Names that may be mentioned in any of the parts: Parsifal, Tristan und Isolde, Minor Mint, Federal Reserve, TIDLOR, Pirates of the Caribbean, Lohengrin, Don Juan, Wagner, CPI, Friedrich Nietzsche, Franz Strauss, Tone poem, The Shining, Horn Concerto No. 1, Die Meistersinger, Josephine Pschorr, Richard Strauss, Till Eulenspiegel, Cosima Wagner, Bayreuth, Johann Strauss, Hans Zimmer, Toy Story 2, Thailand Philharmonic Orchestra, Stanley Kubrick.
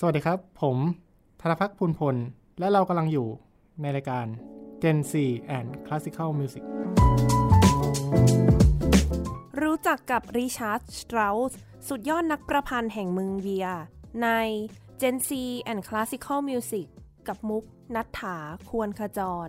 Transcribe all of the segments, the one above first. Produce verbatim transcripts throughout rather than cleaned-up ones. สวัสดีครับผมธนภักษ์ พูนพลและเรากำลังอยู่ในรายการ Gen Z and Classical Music รู้จักกับริชาร์ด สตราสสุดยอดนักประพันธ์แห่งเมืองเวียนาใน Gen Z and Classical Music กับมุกณัฐฐา ควรขจร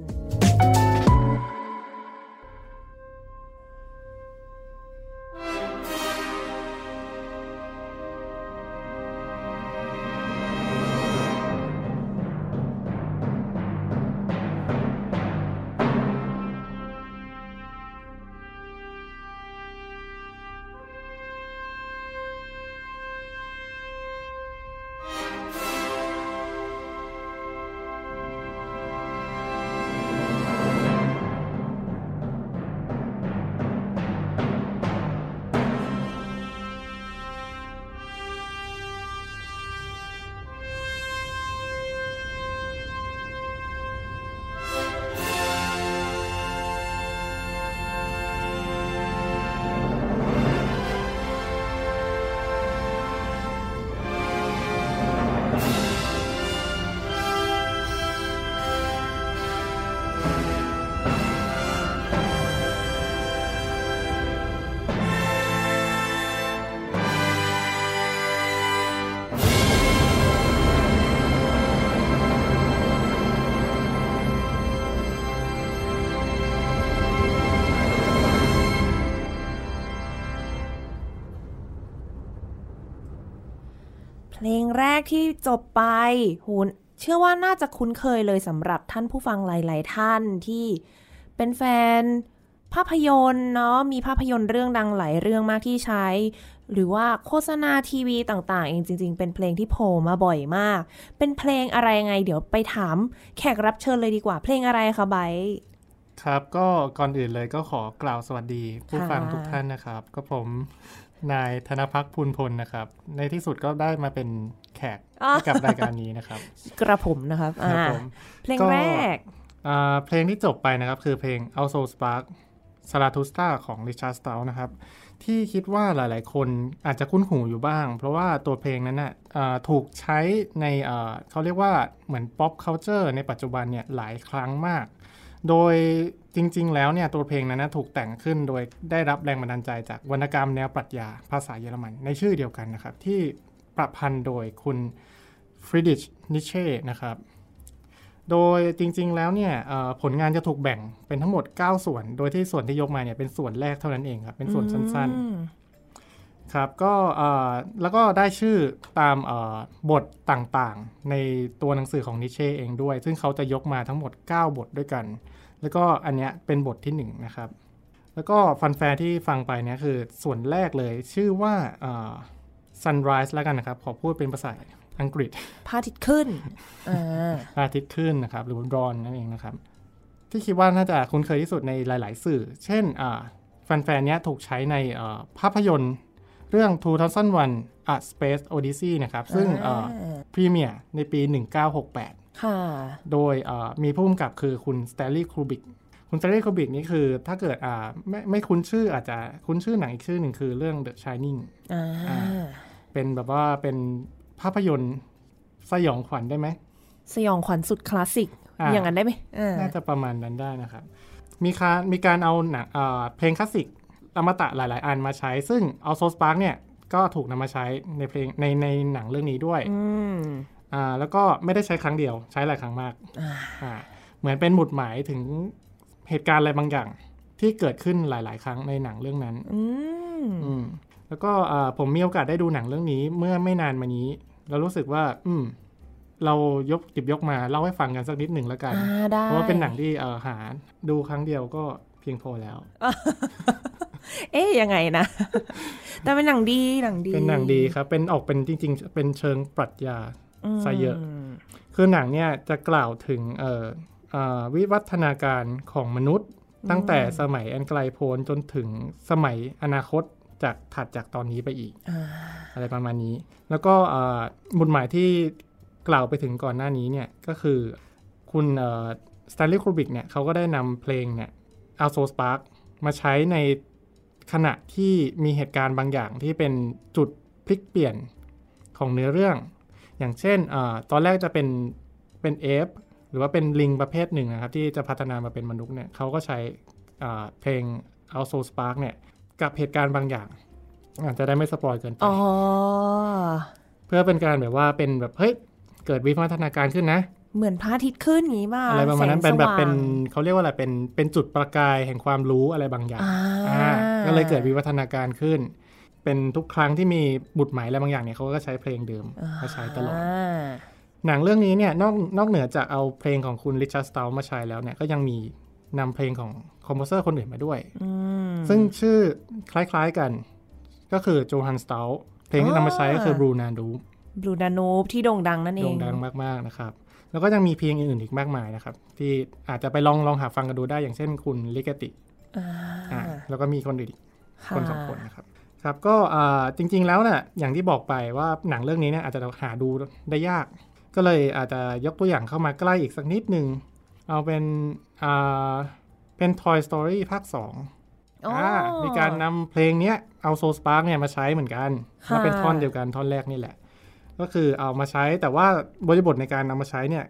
เพลงแรกที่จบไปหูเชื่อว่าน่าจะคุ้นเคยเลยสำหรับท่านผู้ฟังหลายๆท่านที่เป็นแฟนภาพยนตร์เนาะมีภาพยนตร์เรื่องดังหลายเรื่องมากที่ใช้หรือว่าโฆษณาทีวีต่างๆเองจริงๆเป็นเพลงที่โผล่มาบ่อยมากเป็นเพลงอะไรยังไงเดี๋ยวไปถามแขกรับเชิญเลยดีกว่าเพลงอะไรคะไบค์ครับก็ก่อนอื่นเลยก็ขอกล่าวสวัสดีผู้ฟังทุกท่านนะครับก็ผมนายธนภักษ์ พูนพลนะครับในที่สุดก็ได้มาเป็นแขกกับรายการนี้นะครับกระผมนะครับเพลงแรกเพลงที่จบไปนะครับคือเพลง Our Soul Spark Zarathustra ของ Richard Strauss นะครับที่คิดว่าหลายๆคนอาจจะคุ้นหูอยู่บ้างเพราะว่าตัวเพลงนั้นน่ะถูกใช้ในเขาเรียกว่าเหมือน pop culture ในปัจจุบันเนี่ยหลายครั้งมากโดยจริงๆแล้วเนี่ยตัวเพลงนั้นนะถูกแต่งขึ้นโดยได้รับแรงบันดาลใจจากวรรณกรรมแนวปรัชญาภาษาเยอรมันในชื่อเดียวกันนะครับที่ประพันธ์โดยคุณฟรีดริช นิเช่นะครับโดยจริงๆแล้วเนี่ยผลงานจะถูกแบ่งเป็นทั้งหมดเก้าส่วนโดยที่ส่วนที่ยกมาเนี่ยเป็นส่วนแรกเท่านั้นเองครับเป็นส่วนสั้นๆครับก็แล้วก็ได้ชื่อตามบทต่างๆในตัวหนังสือของนิเช่เองด้วยซึ่งเขาจะยกมาทั้งหมดเก้าบทด้วยกันแล้วก็อันเนี้ยเป็นบทที่หนึ่งนะครับแล้วก็ฟันแฟร์ที่ฟังไปเนี่ยคือส่วนแรกเลยชื่อว่า Sunrise แล้วกันนะครับขอพูดเป็นภาษาอังกฤษพระอาทิตย์ขึ้นพระอาทิตย์ขึ้นนะครับหรือ Dawn นั่นเองนะครับที่คิดว่าน่าจะคุ้นเคยที่สุดในหลายๆสื่อเช่นฟันแฟร์เนี้ยถูกใช้ในภาพยนตร์เรื่องสองพันหนึ่ง A Space Odyssey นะครับซึ่งพรีเมียร์ในปีหนึ่งพันเก้าร้อยหกสิบแปดโดยมีผู้กำกับคือคุณสแตนลีย์ คูบริกคุณสแตนลีย์ คูบริกนี่คือถ้าเกิดไม่ไม่คุ้นชื่ออาจจะคุ้นชื่อหนังอีกชื่อหนึ่งคือเรื่อง The Shining เป็นแบบว่าเป็นภาพยนตร์สยองขวัญได้ไหมสยองขวัญสุดคลาสสิก อ, อย่างนั้นได้ไหมน่าจะประมาณนั้นได้นะครับมีการมีการเอาหนังเพลงคลาสสิกอมตะหลายๆอันมาใช้ซึ่ง Our Soul Spark เนี่ยก็ถูกนำมาใช้ในเพลงในในหนังเรื่องนี้ด้วยอ่าแล้วก็ไม่ได้ใช้ครั้งเดียวใช้หลายครั้งมากอ่าเหมือนเป็นหมุดหมายถึงเหตุการณ์อะไรบางอย่างที่เกิดขึ้นหลายๆครั้งในหนังเรื่องนั้นอืมอืมแล้วก็อ่าผมมีโอกาสได้ดูหนังเรื่องนี้เมื่อไม่นานมานี้แล้วรู้สึกว่าอืมเรายกหยิบยกมาเล่าให้ฟังกันสักนิดหนึ่งแล้วกันเพราะว่าเป็นหนังที่เอ่อหาดูครั้งเดียวก็เพียงพอแล้ว เอ๊ยยังไงนะแต่เป็นหนังดีหนังดีเป็นหนังดีครับเป็นออกเป็นจริงๆเป็นเชิงปรัชญาซะเยอะคือหนังเนี่ยจะกล่าวถึงเอ่อเอ่อวิวัฒนาการของมนุษย์ตั้งแต่สมัยอันไกลโพ้นจนถึงสมัยอนาคตจากถัดจากตอนนี้ไปอีก อ, อะไรประมาณนี้แล้วก็เอ่อหมุดหมายที่กล่าวไปถึงก่อนหน้านี้เนี่ยก็คือคุณเอ่อสแตนลีย์ คูบริกเนี่ยเขาก็ได้นำเพลงเนี่ย Our Soul Spark มาใช้ในขณะที่มีเหตุการณ์บางอย่างที่เป็นจุดพลิกเปลี่ยนของเนื้อเรื่อง อย่างเช่นตอนแรกจะเป็นเป็นเอฟหรือว่าเป็นลิงประเภทหนึ่งนะครับที่จะพัฒนามาเป็นมนุษย์เนี่ยเขาก็ใช้เพลง Out Soul Spark เนี่ยกับเหตุการณ์บางอย่างอาจจะได้ไม่สปอยเกินไป oh. เพื่อเป็นการแบบว่าเป็นแบบเฮ้ยเกิดวิวัฒนาการขึ้นนะเหมือนพระอาทิตย์ขึ้นอย่างนี้ป่ะอะไรประมาณนั้นเป็นแบบเป็นเขาเรียกว่าอะไรเป็นเป็นจุดประกายแห่งความรู้อะไรบางอย่าง ah. อ่าก็เลยเกิดวิวัฒนาการขึ้นเป็นทุกครั้งที่มีบุตรหมายอะไรบางอย่างเนี่ยเขาก็ใช้เพลงเดิมมาใช้ตลอดหนังเรื่องนี้เนี่ยนอกนอกเหนือจากเอาเพลงของคุณริชาร์ด สเตลมาใช้แล้วเนี่ยก็ยังมีนำเพลงของคอมโพเซอร์คนอื่นมาด้วยซึ่งชื่อคล้ายๆกันก็คือโจฮัน สเตลเพลงที่นำมาใช้ก็คือบรูนานูบบรูนานูบที่โด่งดังนั่นเองโด่งดังมากๆนะครับแล้วก็ยังมีเพลงอื่นๆอีกมากมายนะครับที่อาจจะไปลองลองหาฟังกันดูได้อย่างเช่นคุณลิกาติแล้วก็มีคนอื่นคนสองคนนะครับครับก็จริงๆแล้วเนี่ยอย่างที่บอกไปว่าหนังเรื่องนี้เนี่ยอาจจะหาดูได้ยากก็เลยอาจจะยกตัวอย่างเข้ามาใกล้อีกสักนิดนึงเอาเป็นอ่าเป็น Toy Story ภาคสอง oh. อ่ามีการนำเพลงเนี้ยเอา Soul Spark เนี่ยมาใช้เหมือนกันมาเป็นท่อนเดียวกันท่อนแรกนี่แหละก็คือเอามาใช้แต่ว่าบริบทในการนำมาใช้เนี่ย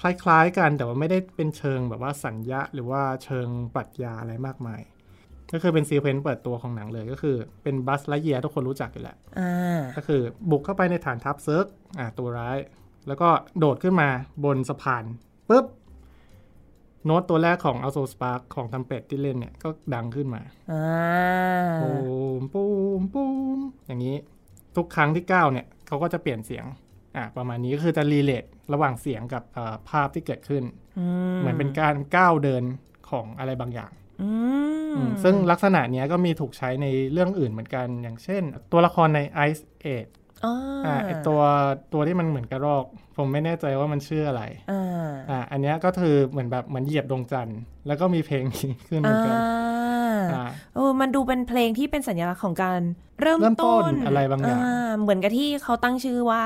คล้ายๆกันแต่ว่าไม่ได้เป็นเชิงแบบว่าสัญญาหรือว่าเชิงปรัชญาอะไรมากมายก็คือเป็นซีเควนซ์เปิดตัวของหนังเลยก็คือเป็นบัสไลท์เยียร์ทุกคนรู้จักอยู่แหละก็คือบุกเข้าไปในฐานทัพเซิร์กอ่าตัวร้ายแล้วก็โดดขึ้นมาบนสะพานปุ๊บโน้ตตัวแรกของ Out Soul Spark ของทำเป็ดที่เล่นเนี่ยก็ดังขึ้นมาปูมปูมปูมอย่างนี้ทุกครั้งที่ก้าวเนี่ยเขาก็จะเปลี่ยนเสียงอ่ะประมาณนี้ก็คือจะรีเลทระหว่างเสียงกับภาพที่เกิดขึ้นเหมือนเป็นการก้าวเดินของอะไรบางอย่างซึ่งลักษณะเนี้ยก็มีถูกใช้ในเรื่องอื่นเหมือนกันอย่างเช่นตัวละครใน Ice Ageอ่าไอตัวตัวที่มันเหมือนกระรอกผมไม่แน่ใจว่ามันชื่ออะไรอ่าอันเนี้ยก็คือเหมือนแบบเหมือนเหยียบดวงจันทร์แล้วก็มีเพลงนี้ขึ้นเหมือนกันอ่าเออมันดูเป็นเพลงที่เป็นสัญลักษณ์ของการเริ่มต้นอะไรบางอย่างอ่าเหมือนกับที่เขาตั้งชื่อว่า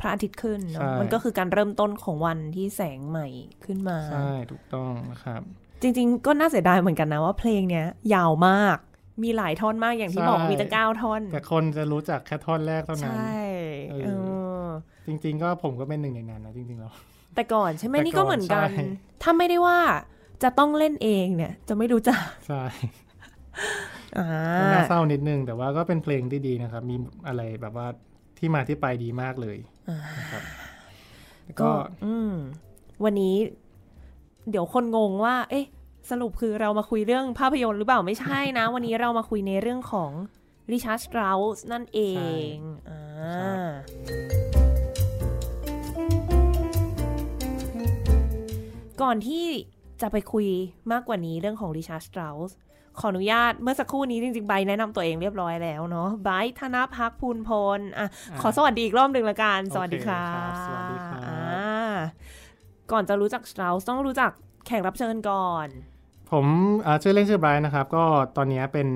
พระอาทิตย์ขึ้นเนาะมันก็คือการเริ่มต้นของวันที่แสงใหม่ขึ้นมาใช่ถูกต้องนะครับจริงๆก็น่าเสียดายเหมือนกันนะว่าเพลงเนี้ยยาวมากมีหลายท่อนมากอย่างที่บอกมีตั้งเก้าท่อนแต่คนจะรู้จักแค่ท่อนแรกเท่านั้นใช่เออจริงๆก็ผมก็เป็นหนึ่งในนั้นนะจริงๆแล้วแต่ก่อนใช่ไหมนี่ก็เหมือนกันถ้าไม่ได้ว่าจะต้องเล่นเองเนี่ยจะไม่รู้จักใช่อ่าน่าเศร้านิดนึงแต่ว่าก็เป็นเพลงที่ดีนะครับมีอะไรแบบว่าที่มาที่ไปดีมากเลยนะครับก็วันนี้เดี๋ยวคนงงว่าเอ๊ะสรุปคือเรามาคุยเรื่องภาพยนตร์หรือเปล่าไม่ใช่นะ วันนี้เรามาคุยในเรื่องของริชาร์ด สเตลส์นั่นเองอ่าก่อนที่จะไปคุยมากกว่านี้เรื่องของริชาร์ด สเตลส์ขออนุญาตเมื่อสักครู่นี้จริงๆใบแนะนำตัวเองเรียบร้อยแล้วเนาะใบธนภักดิ์ ภูลพลอ่ะขอสวัสดีอีกรอบหนึ่งละกัน okay, สวัสดีค่ะสวัสดีค่ะก่อนจะรู้จัก สเตลส์ต้องรู้จักแขกรับเชิญก่อนผมชื่อเล่นชื่อไบรท์นะครับก็ตอนนี้เป็น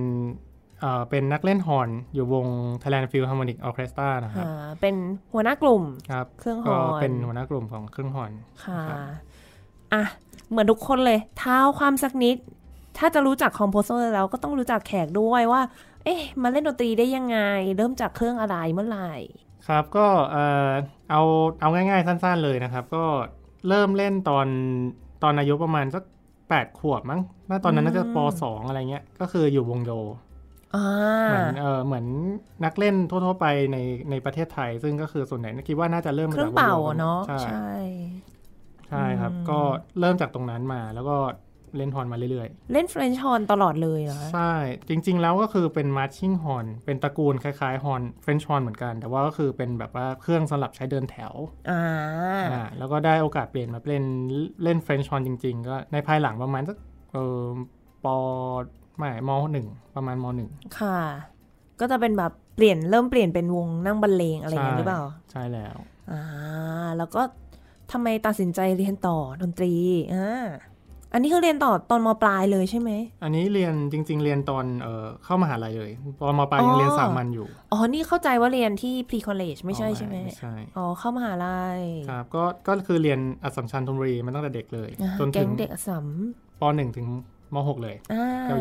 เป็นนักเล่นฮอร์นอยู่วง Thailand Philharmonic Orchestra นะครับเป็นหัวหน้ากลุ่มเครื่องฮอร์นก็เป็นหัวหน้ากลุ่มของเครื่องฮอร์นค่ะอ่ะเหมือนทุกคนเลยเท้าความสักนิดถ้าจะรู้จักคอมโพเซอร์แล้วก็ต้องรู้จักแขกด้วยว่าเอ๊ะมาเล่นดนตรีได้ยังไงเริ่มจากเครื่องอะไรเมื่อไหร่ครับก็เอ่อเอาเอาง่ายๆสั้นๆเลยนะครับก็เริ่มเล่นตอนตอนอายุประมาณสักแปดขวบมั้งน่าตอนนั้นน่าจะป.สอง อะไรเงี้ยก็คืออยู่วงโยเหมือนเออเหมือนนักเล่นทั่วๆไปในในประเทศไทยซึ่งก็คือส่วนไหนคิดว่าน่าจะเริ่มจากวงโยเครื่องเป่าเนาะใช่ใช่ครับก็เริ่มจากตรงนั้นมาแล้วก็เล่นฮอร์นมาเรื่อยๆเล่นเฟรนช์ฮอร์นตลอดเลยเหรอใช่จริงๆแล้วก็คือเป็นมาร์ชชิ่งฮอร์นเป็นตระกูลคล้ายๆฮอร์นเฟรนช์ฮอร์นเหมือนกันแต่ว่าก็คือเป็นแบบว่าเครื่องสำหรับใช้เดินแถวอ่าอ่าแล้วก็ได้โอกาสเปลี่ยนมาเล่นเล่นเฟรนช์ฮอร์นจริงๆก็ในภายหลังประมาณสักเอ่อป.ไม่ม.หนึ่งประมาณม.หนึ่งค่ะก็จะเป็นแบบเปลี่ยนเริ่มเปลี่ยนเป็นวงนั่งบรรเลงอะไรอย่างเงี้ยหรือเปล่าใช่แล้วอ่าแล้วก็ทำไมตัดสินใจเรียนต่อดนตรีอ่าอันนี้คือเรียนต่อตอนม.ปลายเลยใช่ไหมอันนี้เรียนจริงๆเรียนตอนเอ่อเข้ามหาลัยเลยตอนม.ปลายยังเรียนสามัญอยู่อ๋อนี่เข้าใจว่าเรียนที่ pre college ไม่ใช่ใช่ไหมไม่ใช่อ๋อเข้ามหาลัยครับก็ก็คือเรียนอัสสัมชัญธนบุรีมาตั้งแต่เด็กเลยจนถึงเด็กอัสสัมป.หนึ่ง ถึงม.หกเลย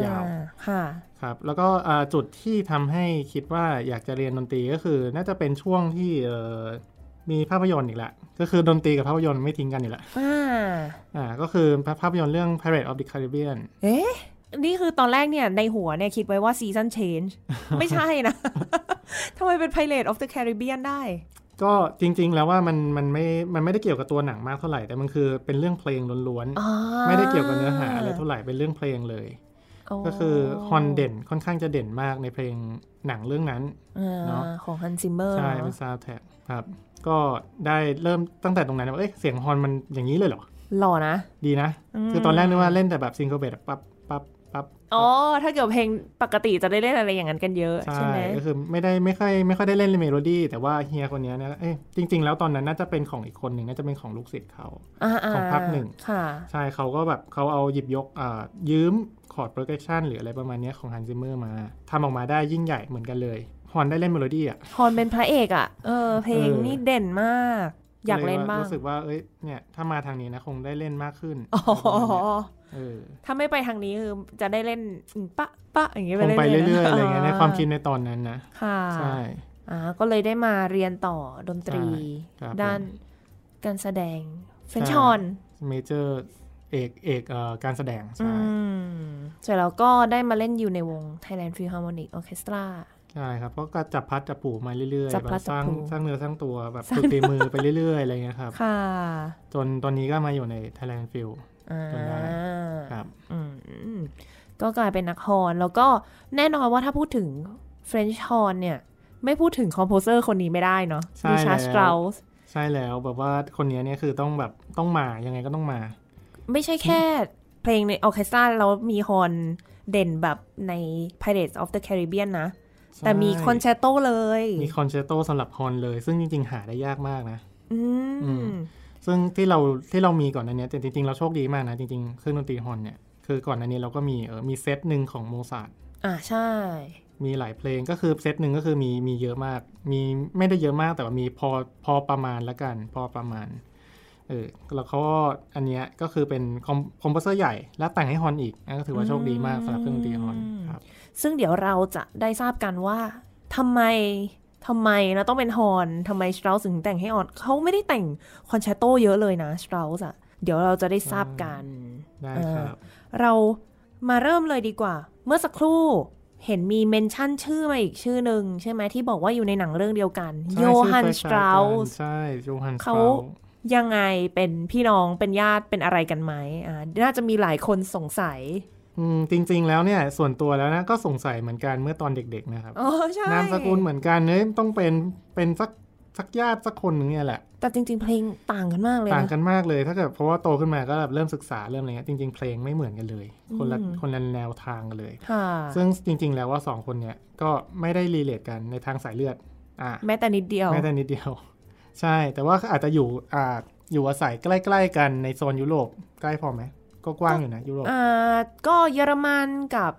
ยาวๆค่ะครับแล้วก็จุดที่ทำให้คิดว่าอยากจะเรียนดนตรีก็คือน่าจะเป็นช่วงที่ มีภาพยนตร์อีกละก็คือดนตรีกับภาพยนตร์ไม่ทิ้งกันอยู่ละอ่าอ่าก็คือภาพยนตร์เรื่อง Pirates of the Caribbean เอ๊ะนี่คือตอนแรกเนี่ยในหัวเนี่ยคิดไว้ว่า Season Change ไม่ใช่นะ ทำไมเป็น Pirates of the Caribbean ได้ก็จริงๆแล้วว่ามันมันไม่มันไม่ได้เกี่ยวกับตัวหนังมากเท่าไหร่แต่มันคือเป็นเรื่องเพลงล้วนๆไม่ได้เกี่ยวกับเนื้อหาอะไรเท่าไหร่เป็นเรื่องเพลงเลยก็คือฮอนเด่นค่อนข้างจะเด่นมากในเพลงหนังเรื่องนั้นเนาะของฮันซิมเมอร์ใช่เป็นซาวด์แทร็กครับก็ได้เริ่มตั้งแต่ตรงนั้นว่าเอ๊ะเสียงฮอนมันอย่างนี้เลยเหรอหล่อนะดีนะคือตอนแรกนึกว่าเล่นแต่แบบซิงเกิลเบสปั๊บปั๊บปั๊บอ๋อถ้าเกี่ยวเพลงปกติจะได้เล่นอะไรอย่างนั้นกันเยอะใช่ไหมก็คือไม่ได้ไม่ค่อยไม่ค่อยได้เล่นเมโลดี้แต่ว่าเฮียคนนี้เนี่ยเอ๊ะจริงๆแล้วตอนนั้นน่าจะเป็นของอีกคนหนึ่งน่าจะเป็นของลูกศิษย์เขาของพรรคหนึ่งใช่เขาก็แบบเขาเอาหยิบยกยืมคอร์ดโปรเกรสชั่นหรืออะไรประมาณนี้ของฮันซิมเมอร์มาทำออกมาได้ยิ่งใหญ่เหมือนกันเลยฮอนได้เล่นเมโลดี้อ่ะฮอนเป็นพระเอกอ่ะเออเพลงนี่เด่นมากอยากเล่นบ้างรู้สึกว่าเอ้ยเนี่ยถ้ามาทางนี้นะคงได้เล่นมากขึ้นอ๋อเออถ้าไม่ไปทางนี้คือจะได้เล่นปะปะอย่างเงี้ยไปเรื่อยๆอะไรเงี้ยในความคิดในตอนนั้นนะค่ะใช่อ่าก็เลยได้มาเรียนต่อดนตรีด้านการแสดงเฟรนช์ชอนเมเจอร์เอกเอกเอ่อการแสดงใช่เสร็จแล้วก็ได้มาเล่นอยู่ในวง Thailand Philharmonic Orchestraใช่ครับเพราะก็จับพัดจับผูมาเรื่อยๆแบบสร้างสร้างเนื้อสร้างตัวแบบฝึกตีมือไปเรื่อยๆอะไรเงี้ยครับค่ะจนตอนนี้ก็มาอยู่ใน Thailand Phil จนได้ครับก็กลายเป็นนักฮอนแล้วก็แน่นอนว่าถ้าพูดถึง French Horn เนี่ยไม่พูดถึงคอมโพเซอร์คนนี้ไม่ได้เนาะดิชาร์ด สเตราสใช่แล้วแบบว่าคนนี้เนี่ยคือต้องแบบต้องมายังไงก็ต้องมาไม่ใช่แค่เพลงในออร์เคสตราแล้วมีฮอนเด่นแบบใน Pirates of the Caribbean นะแต่มีคอนแชตโตเลยมีคอนแชตโตสำหรับฮอนเลยซึ่งจริงๆหาได้ยากมากนะอืมซึ่งที่เราที่เรามีก่อนอันนี้แต่จริงๆเราโชคดีมากนะจริงๆเครื่องดนตรีฮอนเนี่ยคือก่อนอันนี้เราก็มีเออมีเซตหนึ่งของโมซาร์ทอ่าใช่มีหลายเพลงก็คือเซตหนึ่งก็คือมีมีเยอะมากมีไม่ได้เยอะมากแต่ว่ามีพอพอประมาณละกันพอประมาณเออแล้วก็อันเนี้ยก็คือเป็นคอมโพเซอร์ใหญ่แล้วแต่งให้ฮอนอีกนั่นก็ถือว่าโชคดีมากสำหรับเครื่องดนตรีฮอนครับซึ่งเดี๋ยวเราจะได้ทราบกันว่าทำไมทำไมนะต้องเป็นฮอนทำไมสเตราสถึงแต่งให้ฮอนเขาไม่ได้แต่งคอนแชตโตเยอะเลยนะสเตราสอะเดี๋ยวเราจะได้ทราบกันได้ครับเรามาเริ่มเลยดีกว่าเมื่อสักครู่เห็นมีเมนชั่นชื่อมาอีกชื่อหนึ่งใช่ไหมที่บอกว่าอยู่ในหนังเรื่องเดียวกันโยฮันสเตราสใช่โยฮันสเตราสยังไงเป็นพี่น้องเป็นญาติเป็นอะไรกันไหมอ่าน่าจะมีหลายคนสงสัยอืมจริงๆแล้วเนี่ยส่วนตัวแล้วนะก็สงสัยเหมือนกันเมื่อตอนเด็กๆนะครับนามสกุลเหมือนกันเอ้ยต้องเป็นเป็นสักสักญาติสักคนนึงเนี่ยแหละแต่จริงๆเพลงต่างกันมากเลยต่างกันมากเลยถ้าเกิดเพราะว่าโตขึ้นมาก็แบบเริ่มศึกษาเริ่มอะไรเงี้ยจริงๆเพลงไม่เหมือนกันเลยคนละคนละแนวทางกันเลยซึ่งจริงๆแล้วว่าสองคนเนี่ยก็ไม่ได้รีเลทกันในทางสายเลือดอ่าแม้แต่นิดเดียวแม้แต่นิดเดียวใช่แต่ว่าอาจจะอยู่อ่าอยู่อาศัยใกล้ๆกันในโซนยุโรปใกล้พอไหมก็กว้างอยู่นะยุโรปอ่าก็เยอรมันกับ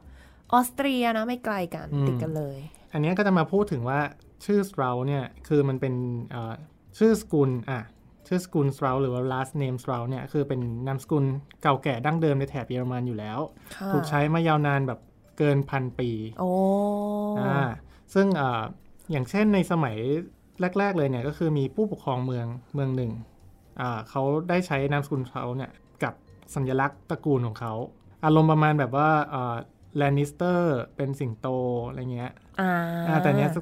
ออสเตรียนะไม่ไกลกันติดกันเลยอันนี้ก็จะมาพูดถึงว่าชื่อสเตราเนี่ยคือมันเป็นอ่าชื่อสกุลอ่ะชื่อสกุลสเตราหรือว่า last name สเตราเนี่ยคือเป็นนามสกุลเก่าแก่ดั้งเดิมในแถบเยอรมันอยู่แล้วถูกใช้มายาวนานแบบเกินพันปีโอ้อ่าซึ่งอ่าอย่างเช่นในสมัยแรกๆเลยเนี่ยก็คือมีผู้ปกครองเมืองเมืองหนึ่งอ่าเขาได้ใช้นามสกุลสเตราเนี่ยกับสัญลักษณ์ตระกูลของเขาอารมณ์ประมาณแบบว่าอ่าแลนนิสเตอร์เป็นสิงโตอะไรเงี้ยอ่าแต่เนี้ยตร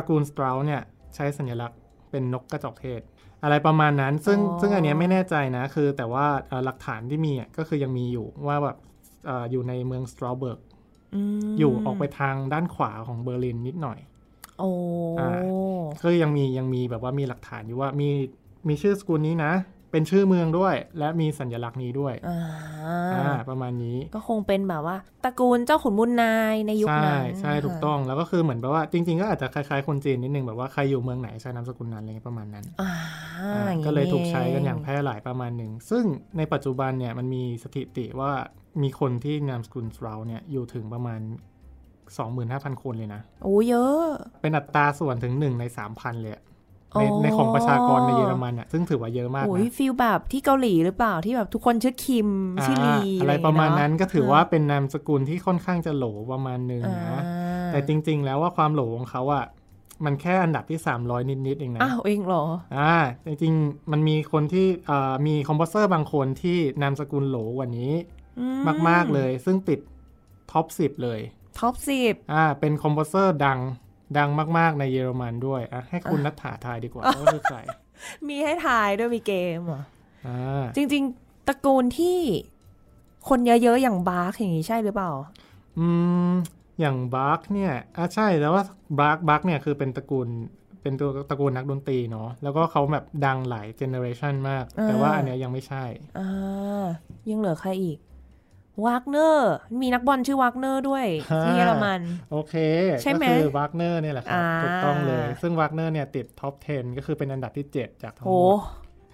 ะกูลสเตราเนี่ยใช้สัญลักษณ์เป็นนกกระจอกเทศอะไรประมาณนั้นซึ่งซึ่งอันเนี้ยไม่แน่ใจนะคือแต่ว่าหลักฐานที่มีอ่ะก็คือยังมีอยู่ว่าแบบอ่าอยู่ในเมืองสเตราเบิร์กอยู่ออกไปทางด้านขวาของเบอร์ลินนิดหน่อยโอ้คือยังมียังมีแบบว่ามีหลักฐานอยู่ว่ามีมีชื่อสกุลนี้นะเป็นชื่อเมืองด้วยและมีสัญลักษณ์นี้ด้วยอ่าประมาณนี้ก็คงเป็นแบบว่าตระกูลเจ้าขุนบุญนายในยุคนั้นใช่ใช่ถูกต้องแล้วก็คือเหมือนแบบว่าจริงๆก็อาจจะคล้ายๆคนจีนนิดนึงแบบว่าใครอยู่เมืองไหนใช้นามสกุลนั้นอะไรประมาณนั้นอ่าก็เลยถูกใช้กันอย่างแพร่หลายประมาณนึงซึ่งในปัจจุบันเนี่ยมันมีสถิติว่ามีคนที่นามสกุลสเตราเนี่ยอยู่ถึงประมาณสองหมื่นห้าพัน คนเลยนะโอ้เยอะเป็นอัตราส่วนถึงหนึ่งใน สามพัน เลยในในของประชากรในเยอรมันอ่ะซึ่งถือว่าเยอะมากนะโอ้ยฟีลแบบที่เกาหลีหรือเปล่าที่แบบทุกคนชื่อคิมชื่อลีอะไรประมาณนั้นก็ถือว่าเป็นนามสกุลที่ค่อนข้างจะโหลประมาณนึงนะแต่จริงๆแล้วว่าความโหลของเขาอ่ะ มันแค่อันดับที่สามร้อยนิดๆเองนะอ้าวเองเหรออ่าจริงๆมันมีคนที่อ่ามีคอมโพเซอร์บางคนที่นามสกุลโหลกว่านี้มากๆเลยซึ่งติดท็อปสิบเลยท็อปสิบอ่าเป็นคอมโพเซอร์ดังดังมากๆในเยอรมันด้วยอ่ะให้คุณนัทถาทายดีกว่าว่าคือใครมีให้ทายด้วยมีเกมเหรออ่าจริงๆตระกูลที่คนเยอะๆอย่างบาร์กอย่างนี้ใช่หรือเปล่าอืมอย่างบาร์กเนี่ยอ่ะใช่แต่ว่าบาร์กบาร์กเนี่ยคือเป็นตระกูลเป็นตัวตระกูลนักดนตรีเนาะแล้วก็เขาแบบดังหลายเจเนอเรชันมากแต่ว่าอันเนี้ยยังไม่ใช่อ่ายังเหลือใครอีกวากเนอร์มีนักบอลชื่อวากเนอร์ด้วยที่เยอรมันโอเคใช่ไหมก็คือวากเนอร์เนี่ยแหละครับถูกต้องเลยซึ่งวากเนอร์เนี่ยติดท็อปสิบก็คือเป็นอันดับที่เจ็ดจากทั้งหมด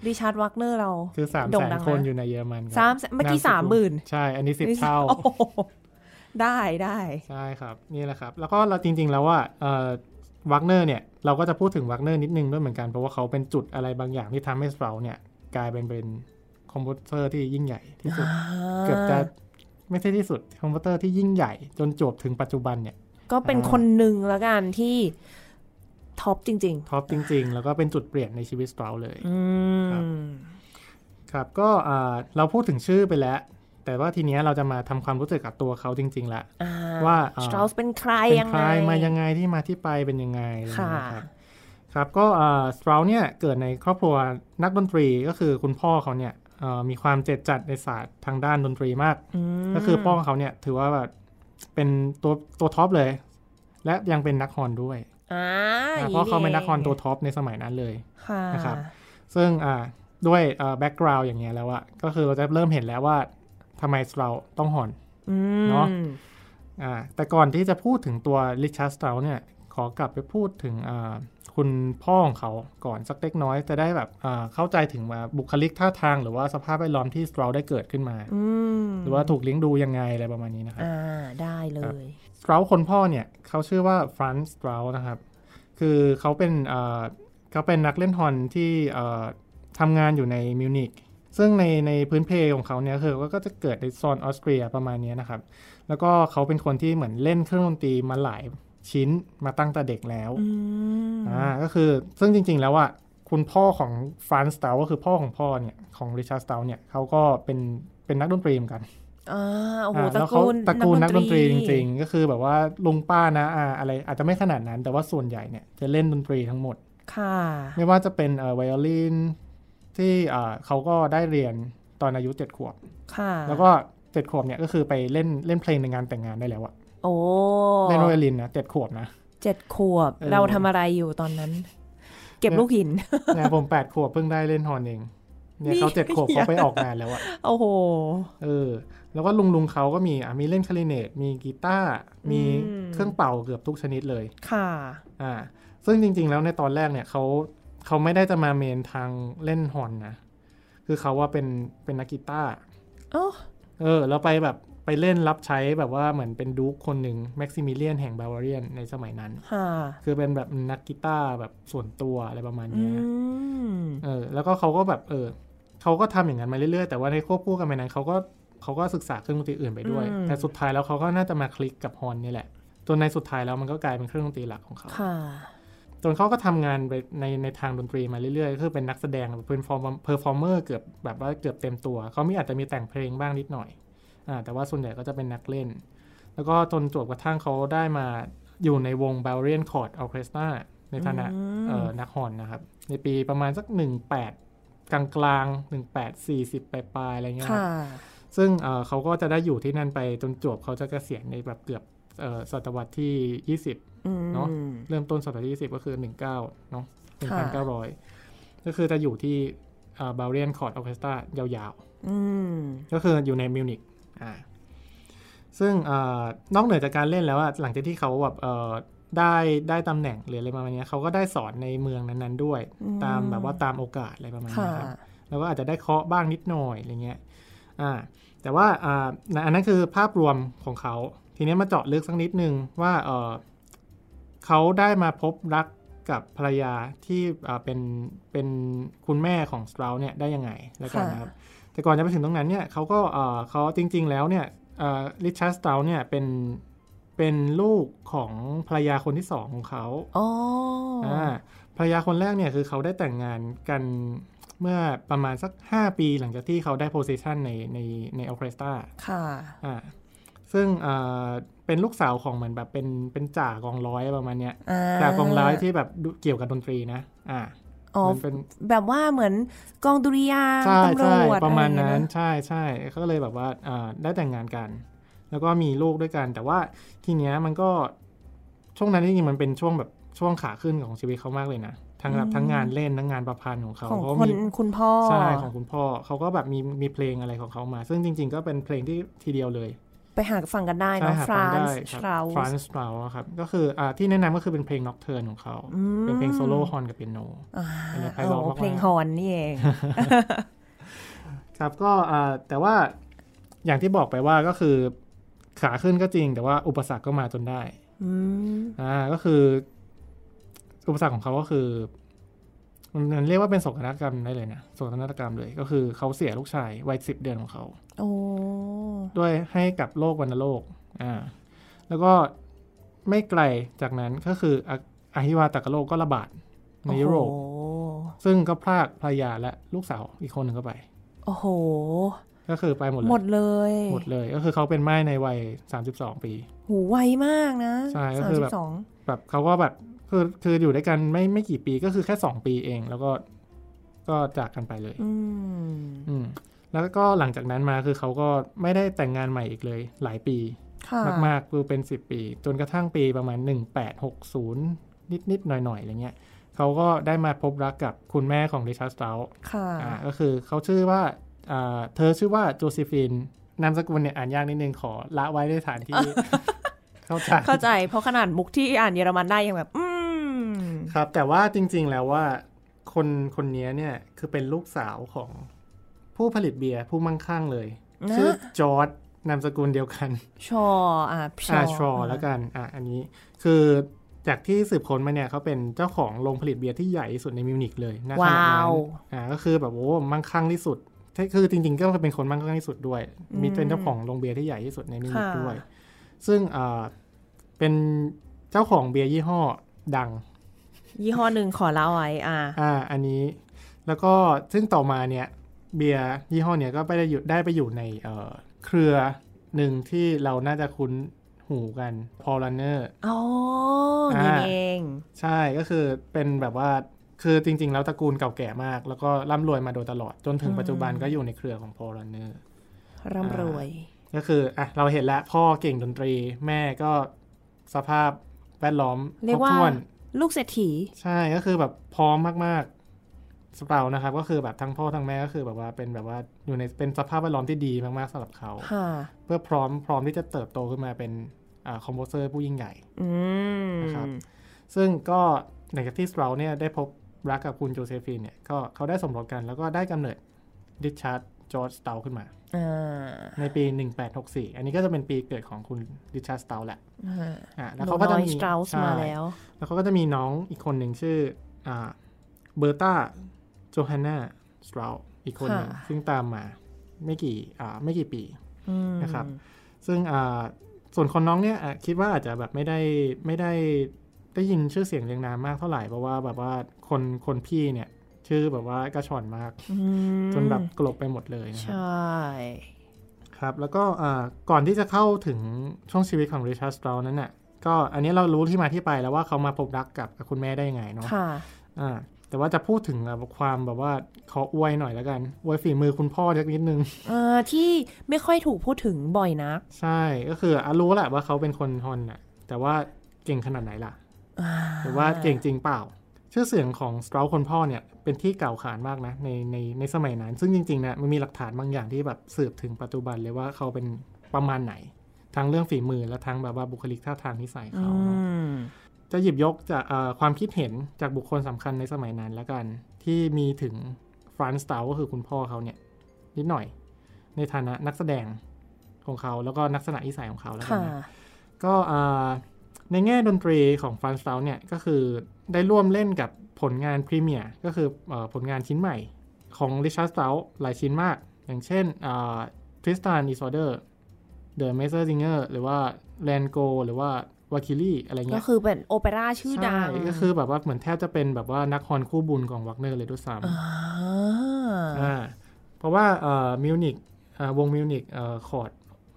ริชาร์ดวากเนอร์เราคือ สามแสน คนอยู่ในเยอรมันครับสามเมื่อกี้ สามหมื่น ใช่อันนี้สิบเท่าได้ได้ใช่ครับนี่แหละครับแล้วก็เราจริงๆแล้วว่าเอ่อวากเนอร์เนี่ยเราก็จะพูดถึงวากเนอร์นิดนึงด้วยเหมือนกันเพราะว่าเขาเป็นจุดอะไรบางอย่างที่ทำให้เราเนี่ยกลายเป็นเป็นคอมโพเซอร์ที่ยิ่งใหญ่ที่สุดเกือบจะไม่ใช่ที่สุดคอมโพเซอร์ที่ยิ่งใหญ่จนจบถึงปัจจุบันเนี่ยก็เป็นคนหนึ่งละกันที่ท็อปจริงๆท็อปจริงๆแล้วก็เป็นจุดเปลี่ยนในชีวิตสตราวเลยครับครับก็เราพูดถึงชื่อไปแล้วแต่ว่าทีเนี้ยเราจะมาทำความรู้สึกกับตัวเขาจริงๆละว่าสตราวเป็นใครยังไงมายังไงที่มาที่ไปเป็นยังไงค่ะครับก็สตราวเนี่ยเกิดในครอบครัวนักดนตรีก็คือคุณพ่อเขาเนี่ยมีความเจ็ดจัดในศาสตร์ทางด้านดนตรีมากก็คือพ่อเขาเนี่ยถือว่าแบบเป็นตัวตัวท็อปเลยและยังเป็นนักฮอร์นด้วยเพราะเขาเป็นนักฮอร์นตัวท็อปในสมัยนั้นเลยนะครับซึ่งด้วยแบ็กกราวด์อย่างเงี้ยแล้วอะก็คือเราจะเริ่มเห็นแล้วว่าทำไมเราต้องฮอร์นเนาะแต่ก่อนที่จะพูดถึงตัวริชาร์ด สตราวส์เนี่ยขอกลับไปพูดถึงคุณพ่อของเขาก่อนสักเล็กน้อยจะได้แบบเข้าใจถึงว่าบุคลิกท่าทางหรือว่าสภาพแวดล้อมที่สตราวได้เกิดขึ้นมาหรือว่าถูกเลี้ยงดูยังไงอะไรประมาณนี้นะครับอ่าได้เลยสตราวคนพ่อเนี่ยเขาชื่อว่าฟรานซ์ สตราวนะครับคือเขาเป็นเขาเป็นนักเล่นฮอร์นที่ทำงานอยู่ในมิวนิกซึ่งในในพื้นเพของเขาเนี่ยคือก็จะเกิดในโซนออสเตรียประมาณนี้นะครับแล้วก็เขาเป็นคนที่เหมือนเล่นเครื่องดนตรีมาหลายชิ้นมาตั้งแต่เด็กแล้วอ่าก็คือซึ่งจริงๆแล้วอ่ะคุณพ่อของฟรานซ์ สตราวก็คือพ่อของพ่อเนี่ยของริชาร์ด สตราวเนี่ยเขาก็เป็นเป็นนักดนตรีเหมือนกันอ่าโอ้โหตระกูลตระกูลนักดนตรีจริงๆก็คือแบบว่าลุงป้านะอาอะไรอาจจะไม่ขนาดนั้นแต่ว่าส่วนใหญ่เนี่ยจะเล่นดนตรีทั้งหมดค่ะไม่ว่าจะเป็นเอ่อไวโอลินที่อ่าเขาก็ได้เรียนตอนอายุเจ็ดขวบค่ะแล้วก็เจ็ดขวบเนี่ยก็คือไปเล่นเล่นเพลงในงานแต่งงานได้แล้วอ่ะโอ้เล่นไวโอลินนะเจ็ดขวบนะเจ็ดขวบเราทำอะไรอยู่ตอนนั้นเก็บลูกหินเนี่ยผมแปดขวบเพิ่งได้เล่นฮอร์นเองเนี่ยเขาเจ็ดขวบเขาไปออกงานแล้วอะโอ้โหเออแล้วก็ลุงๆเขาก็มีอ่ะมีเล่นคลาริเนตมีกีตาร์มีเครื่องเป่าเกือบทุกชนิดเลยค่ะอ่าซึ่งจริงๆแล้วในตอนแรกเนี่ยเขาเขาไม่ได้จะมาเมนทางเล่นฮอร์นนะคือเขาว่าเป็นเป็นนักกีตาร์อ๋อเออแล้วไปแบบไปเล่นรับใช้แบบว่าเหมือนเป็นดูคคนหนึ่งแม็กซิมิเลียนแห่งบาวาเรียนในสมัยนั้นคือเป็นแบบนักกีตาร์แบบส่วนตัวอะไรประมาณนี้เออแล้วก็เขาก็แบบเออเขาก็ทำอย่างนั้นมาเรื่อยๆแต่ว่าในควบคู่กันไปนั้นเขาก็เขาก็ศึกษาเครื่องดนตรีอื่นไปด้วยแต่สุดท้ายแล้วเขาก็น่าจะมาคลิกกับฮอร์นนี่แหละจนในสุดท้ายแล้วมันก็กลายเป็นเครื่องดนตรีหลักของเขาจนเขาก็ทำงานไปในในทางดนตรีมาเรื่อยๆคือเป็นนักแสดงเป็นเพอร์ฟอร์เมอร์เกือบแบบว่าเกือบเต็มตัวเขามีอาจจะมีแต่งเพลงบ้างนิดหน่อยแต่ว่าส่วนใหญ่ก็จะเป็นนักเล่นแล้วก็จนจวบกระทั่งเขาได้มาอยู่ในวง Bavarian Court Orchestra ในฐานะนักฮอร์นนะครับในปีประมาณสักสิบแปดกลางๆหนึ่งพันแปดร้อยสี่สิบปลายๆอะไรเงี้ยซึ่ง เ, เขาก็จะได้อยู่ที่นั่นไปจนจวบเขาจะเกษียณในแบบเกือบศตวรรษที่ยี่สิบเนาะเริ่มต้นศตวรรษที่ยี่สิบก็คือสิบเก้าเนาะหนึ่งพันเก้าร้อยก็คือจะอยู่ที่ Bavarian Court Orchestra ยาวๆก็คืออยู่ในมิวนิกอ่าซึ่งอนอกเหนือจากการเล่นแล้วอ่ะหลังจากที่เขาแบบได้ได้ตำแหน่งหรืออะไรประมาณนี้เขาก็ได้สอนในเมืองนั้นๆด้วยตามแบบว่าตามโอกาสอะไรประมาณนี้ครับแล้วก็อาจจะได้เคาะบ้างนิดหน่อยอะไรเงี้ยอ่าแต่ว่าอ่าอันนั้นคือภาพรวมของเขาทีนี้มาเจาะลึกสักนิดนึงว่าเออเขาได้มาพบรักกับภรรยาที่อ่าเป็นเป็นคุณแม่ของสตราวเนี่ยได้ยังไงแล้วกันนะครับแต่ก่อนจะไปถึงตรงนั้นเนี่ยเขาก็เขาจริงๆแล้วเนี่ยริชาร์ด สตราวเนี่ยเป็น เป็นลูกของภรรยาคนที่สองของเขาอ๋ออ่าภรรยาคนแรกเนี่ยคือเขาได้แต่งงานกันเมื่อประมาณสักห้าปีหลังจากที่เขาได้โพสิชันในในในออเคสตราค่ะอ่าซึ่งอ่าเป็นลูกสาวของเหมือนแบบเป็นเป็นจ่ากองร้อยประมาณเนี้ยจ่ากองร้อยที่แบบเกี่ยวกับดนตรีนะอ่าอ๋อแบบว่าเหมือนกองดุริยางค์ตำรวจประมาณนั้นใช่ใช่เขาเลยแบบว่าอ่าได้แต่งงานกันแล้วก็มีลูกด้วยกันแต่ว่าทีเนี้ยมันก็ช่วงนั้นที่จริงมันเป็นช่วงแบบช่วงขาขึ้นของชีวิตเขามากเลยนะทั้งแบบทั้งงานเล่นทั้งงานประพันธ์ของเขาของคนคุณพ่อใช่ของคุณพ่อเขาก็แบบมีมีเพลงอะไรของเขามาซึ่งจริงๆก็เป็นเพลงที่ทีเดียวเลยไปหาฟังกันได้นะฟรานซ์สตราฟรานซ์สตราครับก็คืออ่าที่แนะนำก็คือเป็นเพลงน็อกเทิร์นของเขาเป็นเพลงโซโล่ฮอร์นกับเปียโนเป็นไพเราะมากเพลงฮอร์นนี่เองครับก็อ่าแต่ว่าอย่างที่บอกไปว่าก็คือขาขึ้นก็จริงแต่ว่าอุปสรรคก็มาจนได้อ่าก็คืออุปสรรคของเขาก็คือมันเรียกว่าเป็นโศกนาฏกรรมได้เลยนะโศกนาฏกรรมเลยก็คือเขาเสียลูกชายวัยสิบเดือนของเขาโอ้ด้วยให้กับโรควัณโรคอ่าแล้วก็ไม่ไกลจากนั้นก็คืออหิวาตกโรคก็ระบาดในยุโรปซึ่งก็พรากภรรยาและลูกสาวอีกคนหนึ่งเข้าไปโอ้โหก็คือไปหมดเลยหมดเลยหมดเลยก็คือเขาเป็นม่ายในวัยสามสิบสองปีโหไวมากนะใช่ก็คือแบบแบบเขาก็แบบคือคืออยู่ด้วยกันไม่ไม่กี่ปีก็คือแค่สองปีเองแล้วก็ก็จากกันไปเลยอืมอืมแล้วก็หลังจากนั้นมาคือเขาก็ไม่ได้แต่งงานใหม่อีกเลยหลายปีมากๆคือเป็นสิบปีจนกระทั่งปีประมาณหนึ่งพันแปดร้อยหกสิบนิดๆหน่อยๆอะไรเงี้ยเขาก็ได้มาพบรักกับคุณแม่ของริชาร์ด สเตาท์อ่าก็คือเขาชื่อว่าอ่าเธอชื่อว่าโจเซฟินนามสกุลเนี่ยอ่านยากนิดนึงขอละไว้ในฐานที่ เข้าใจเข้าใจเพราะขนาดมุกที่อ่านเยอรมันได้ยังแบบครับแต่ว่าจริงๆแล้วว่าคนคนนี้เนี่ยคือเป็นลูกสาวของผู้ผลิตเบียร์ผู้มั่งคั่งเลยชื่อจอร์จนามสกุลเดียวกันชออ่ะชอชอแล้วกันอ่ะอันนี้คือจากที่สืบค้นมาเนี่ยเขาเป็นเจ้าของโรงผลิตเบียร์ที่ใหญ่สุดในมิวนิกเลยนะขนาดนั้นอ่าก็คือแบบโอ้มั่งคั่งที่สุดคือจริงๆก็เป็นคนมั่งคั่งที่สุดด้วยมีเป็นเจ้าของโรงเบียร์ที่ใหญ่ที่สุดในมิวนิกด้วยซึ่งอ่าเป็นเจ้าของเบียร์ยี่ห้อดังยี่ห้อหนึ่งขอละไว้อ่าอ่าอันนี้แล้วก็ซึ่งต่อมาเนี่ยเบียร์ยี่ห้อเนี่ยก็ไปได้อยู่ได้ไปอยู่ในเอ่อเครือหนึ่งที่เราน่าจะคุ้นหูกันพอลลันเนอร์อ๋อนี่เองใช่ก็คือเป็นแบบว่าคือจริงๆแล้วตระกูลเก่าแก่มากแล้วก็ร่ำรวยมาโดยตลอดจนถึงปัจจุบันก็อยู่ในเครือของพอลลันเนอร์ร่ำรวยก็คืออ่ะเราเห็นแล้วพ่อเก่งดนตรีแม่ก็สภาพแวดล้อมครบถ้วนลูกเศรษฐีใช่ก็คือแบบพร้อมมากๆสเปานะครับก็คือแบบทั้งพ่อทั้งแม่ก็คือแบบว่าเป็นแบบว่าอยู่ในเป็นสภาพแวดล้อมที่ดีมากๆสำหรับเขาเพื่อพร้อมพร้อมที่จะเติบโตขึ้นมาเป็นอ่าคอมโพเซอร์ผู้ยิ่งใหญ่นะครับซึ่งก็หลังจากที่สเปาเนี่ยได้พบรักกับคุณโจเซฟินเนี่ยก็เขาได้สมรสกันแล้วก็ได้กำเนิดริชาร์ดจอร์จสเตาท์ขึ้นมาในปีหนึ่งพันแปดร้อยหกสิบสี่อันนี้ก็จะเป็นปีเกิดของคุณริชาร์ด สเตาท์แหละอ่าแล้วเขาก็จะมีมาแล้วแล้วเขาก็จะมีน้องอีกคนหนึ่งชื่ออ่าเบอร์ตาโจฮันนา สเตาท์อีกคนนึงซึ่งตามมาไม่กี่อ่าไม่กี่ปีนะครับซึ่งอ่าส่วนคนน้องเนี่ยคิดว่าอาจจะแบบไม่ได้ไม่ได้ได้ยินชื่อเสียงเรียงนามมากเท่าไหร่เพราะว่าแบบว่าคนคนพี่เนี่ยชื่อแบบว่ากระชอนมากจนแบบกลบไปหมดเลยนะครับใช่ครับแล้วก็ก่อนที่จะเข้าถึงช่วงชีวิตของริชาร์ด สเตาท์นั้นน่ะก็อันนี้เรารู้ที่มาที่ไปแล้วว่าเขามาพบรักกับคุณแม่ได้ยังไงเนาะค่ะอ่าแต่ว่าจะพูดถึงความแบบว่าขออวยหน่อยแล้วกันอวยฝีมือคุณพ่อสักนิดนึงเออที่ไม่ค่อยถูกพูดถึงบ่อยนักใช่ก็คือรู้แหละว่าเขาเป็นคนฮอนน่ะแต่ว่าเก่งขนาดไหนล่ะหรือว่าเก่งจริงเปล่าชื่อเสียงของสเตาท์คนพ่อเนี่ยเป็นที่กล่าวขานมากนะในในในสมัยนั้นซึ่งจริงๆนะมันมีหลักฐานบางอย่างที่แบบสืบถึงปัจจุบันเลยว่าเขาเป็นประมาณไหนทั้งเรื่องฝีมือและทั้งแบบว่าบุคลิกท่าทางนิสัยเขาจะหยิบยกจากความคิดเห็นจากบุคคลสำคัญในสมัยนั้นแล้วกันที่มีถึงฟรานซ์ สเตาท์ก็คือคุณพ่อเขาเนี่ยนิดหน่อยในฐานะนักแสดงของเขาแล้วก็นักษณะนิสัยของเขาแล้วกันนะก็ในแง่ดนตรีของฟรานซ์ สเตาท์เนี่ยก็คือได้ร่วมเล่นกับผลงานพรีเมียร์ก็คือผลงานชิ้นใหม่ของริชาร์ด สเตาท์หลายชิ้นมากอย่างเช่น Tristan Isolde The Messersinger หรือว่า แลนโกหรือว่าวาคิลี่อะไรเงี้ยก็คือเป็นโอเปร่าชื่อดังก็คือแบบว่าเหมือนแทบจะเป็นแบบว่านักฮอร์นคู่บุญของวักเนอร์เลยด้วยซ้ำอ่าเพราะว่าเอ่อมิวนิกอ่าวงมิวนิกเอ่อคอร์ด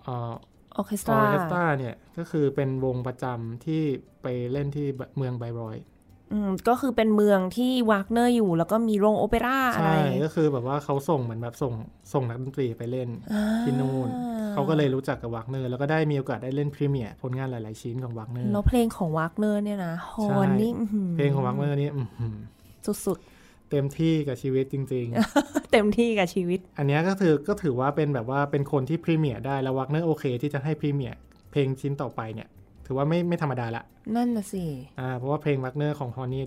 เอ่อออเคสตราออเคสตราเนี่ยก็คือเป็นวงประจำที่ไปเล่นที่เมืองไบรอยท์อืมก็คือเป็นเมืองที่วากเนอร์อยู่แล้วก็มีโรงโอเปร่าอะไรใช่ก็คือแบบว่าเขาส่งเหมือนแบบส่งส่งนักดนตรีไปเล่นที่นู่นเขาก็เลยรู้จักกับวากเนอร์แล้วก็ได้มีโอกาสได้เล่นพรีเมียร์ผลงานหลายๆชิ้นของวากเนอร์แล้วเพลงของวากเนอร์เนี่ยนะฮอร์นนี่เพลงของวากเนอร์นี่สุดๆเต็มที่กับชีวิตจริงๆเต็มที่กับชีวิตอันนี้ก็ถือก็ถือว่าเป็นแบบว่าเป็นคนที่พรีเมียร์ได้แล้ววากเนอร์โอเคที่จะให้พรีเมียร์เพลงชิ้นต่อไปเนี่ยถือว่าไม่ไม่ธรรมดาละนั่นน่ะสิอ่าเพราะว่าเพลงวากเนอร์ของฮอร์นี่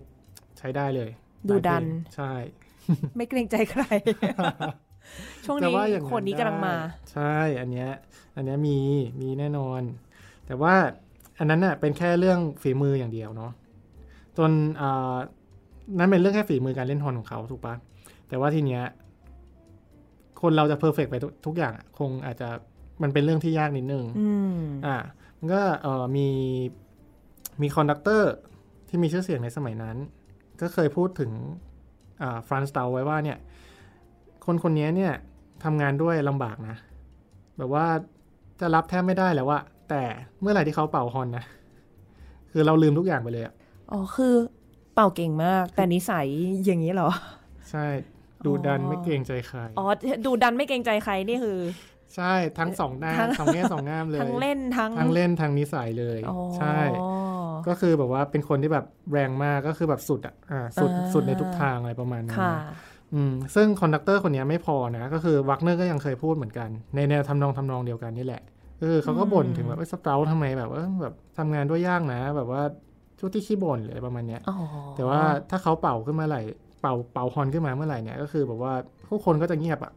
ใช้ได้เลยดูดันใช่ไม่เกรงใจใคร ช่วงนี้คนนี้กำลังมาใช่อันเนี้ยอันเนี้ยมีมีแน่นอนแต่ว่าอันนั้นน่ะเป็นแค่เรื่องฝีมืออย่างเดียวเนาะจนอ่านั้นเป็นเรื่องแค่ฝีมือการเล่นฮอร์นของเขาถูกปะแต่ว่าทีเนี้ยคนเราจะเพอร์เฟกต์ไปทุกอย่างคงอาจจะมันเป็นเรื่องที่ยากนิดนึงอ่ามันก็เอ่อมีมีคอนดักเตอร์ที่มีชื่อเสียงในสมัยนั้นก็เคยพูดถึงอ่าฟรานซ์เตาไว้ว่าเนี่ยคนคนนี้เนี่ยทำงานด้วยลำบากนะแบบว่าจะรับแทบไม่ได้แล้วอะแต่เมื่อไหร่ที่เขาเป่าฮอร์นนะคือเราลืมทุกอย่างไปเลยอะอ๋อคือเป่าเก่งมากแต่นิสัยอย่างนี้เหรอใช่ดูดันไม่เกรงใจใครอ๋อดูดันไม่เกรงใจใครนี่คือใช่ทั้งสองด้านสองแง่สองงามเลยทั้งเล่นทั้งทั้งเล่นทั้งนิสัยเลยใช่ก็คือแบบว่าเป็นคนที่แบบแรงมากก็คือแบบสุดอ่ะสุดสุดในทุกทางอะไรประมาณนั้นอืมซึ่งคอนดักเตอร์คนนี้ไม่พอนะก็คือวักเนอร์ก็ยังเคยพูดเหมือนกันในแนวทำนองทำนองเดียวกันนี่แหละเออเขาก็บ่นถึงแบบสเตาทำไมแบบเออแบบทำงานด้วยยากนะแบบว่าชุดที่ขี้บ่นหรืออะไรประมาณเนี้ยแต่ว่าถ้าเขาเป่าขึ้นมาเมื่อไหร่เป่าเป่าฮอร์นขึ้นมาเมื่อไหร่เนี่ยก็คือแบบว่าผู้คนก็จะเงียบอ่ะ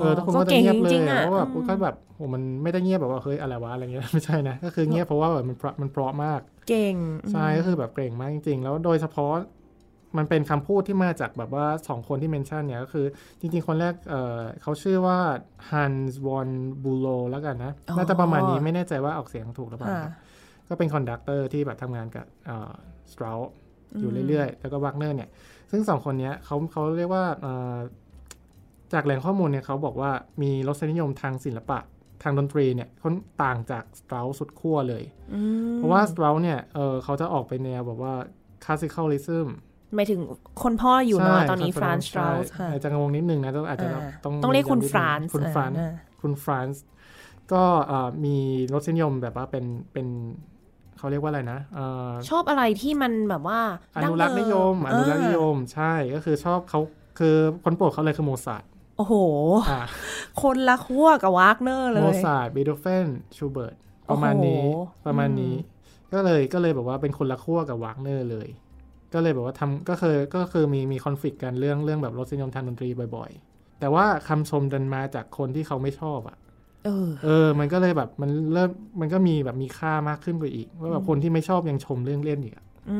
เออทุกคนก็จะเงียบเลยเพราะแบบก็แบบโหมันไม่ได้เงียบแบบว่าเฮ้ยอะไรวะอะไรเงี้ยไม่ใช่นะก็คือเงียบเพราะว่าแบบมันมันเพราะมากเก่งใช่ก็คือแบบเก่งมากจริงๆแล้วโดยเฉพาะมันเป็นคำพูดที่มาจากแบบว่าสองคนที่เมนชั่นเนี่ยก็คือจริงๆคนแรก เ, เขาชื่อว่าฮันส์วอนบูโลแล้วกันนะน่าจะประมาณนี้ไม่แน่ใจว่าออกเสียงถูกหรือเปล่าก็เป็นคอนดักเตอร์ที่แบบทำงานกับสตราวอยู่เรื่อยๆแล้วก็วากเนอร์เนี่ยซึ่งสองคนนี้เขาเขาเรียกว่าจากแหล่งข้อมูลเนี่ยเขาบอกว่ามีรสนิยมทางศิลปะทางดนตรีเนี่ยเขาต่างจากสตราวสุดขั้วเลยเพราะว่าสตราวเนี่ย เ, เขาจะออกไปแนวแบบว่าคลาสสิคอลลิซึมหมายถึงคนพ่ออยู่เนาะตอนนี้ฟรานซ์สตราวส์อาจจะงงนิดนึงนะต้องอาจจะต้องต้องเรียกคุณฟรานซ์คุณฟรานซ์คุณฟรานซ์ก็มีรสนิยมแบบว่าเป็นเป็นเขาเรียกว่าอะไรนะชอบอะไรที่มันแบบว่าอนุรักษ์นิยมอนุรักษ์นิยมใช่ก็คือชอบเขาคือคนโปรดเขาเลยคือโมซาร์ทโอ้โหคนละขั้วกับวากเนอร์เลยโมซาร์ทบีโธเฟนชูเบิร์ตประมาณนี้ประมาณนี้ก็เลยก็เลยแบบว่าเป็นคนละขั้วกับวากเนอร์เลยก็เลยแบบว่าทำก็เคยก็คือมีมีคอนฟลิกต์กันเรื่องเรื่องแบบรสนิยมทางดนตรีบ่อยๆแต่ว่าคำชมดันมาจากคนที่เขาไม่ชอบอ่ะเออเออมันก็เลยแบบมันเริ่มมันก็มีแบบมีค่ามากขึ้นไปอีกว่าแบบคนที่ไม่ชอบยังชมเรื่องเล่นอีกอื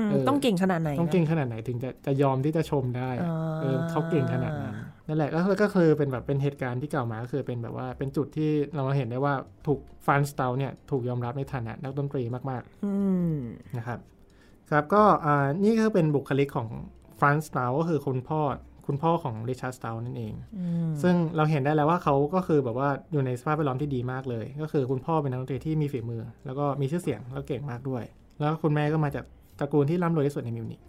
มต้องเก่งขนาดไหนต้องเก่งขนาดไหนถึงจะจะยอมที่จะชมได้เออเขาเก่งขนาดนั้นนั่นแหละแล้วก็คือเป็นแบบเป็นเหตุการณ์ที่กล่าวมาก็คือเป็นแบบว่าเป็นจุดที่เราเห็นได้ว่าถูกฟรานซ์ สเตาเนี่ยถูกยอมรับในฐานะนักดนตรีมากๆนะครับครับก็อ่านี่ก็เป็นบุคลิกของฟรานซ์ สเตาก็คือคุณพ่อคุณพ่อของริชาร์ด สเตานั่นเองซึ่งเราเห็นได้แล้วว่าเขาก็คือแบบว่าอยู่ในสภาพแวดล้อมที่ดีมากเลยก็คือคุณพ่อเป็นนักดนตรีที่มีฝีมือแล้วก็มีชื่อเสียงแล้วเก่งมากด้วยแล้วคุณแม่ก็มาจากตระกูลที่ร่ำรวยที่สุดในมิวนิก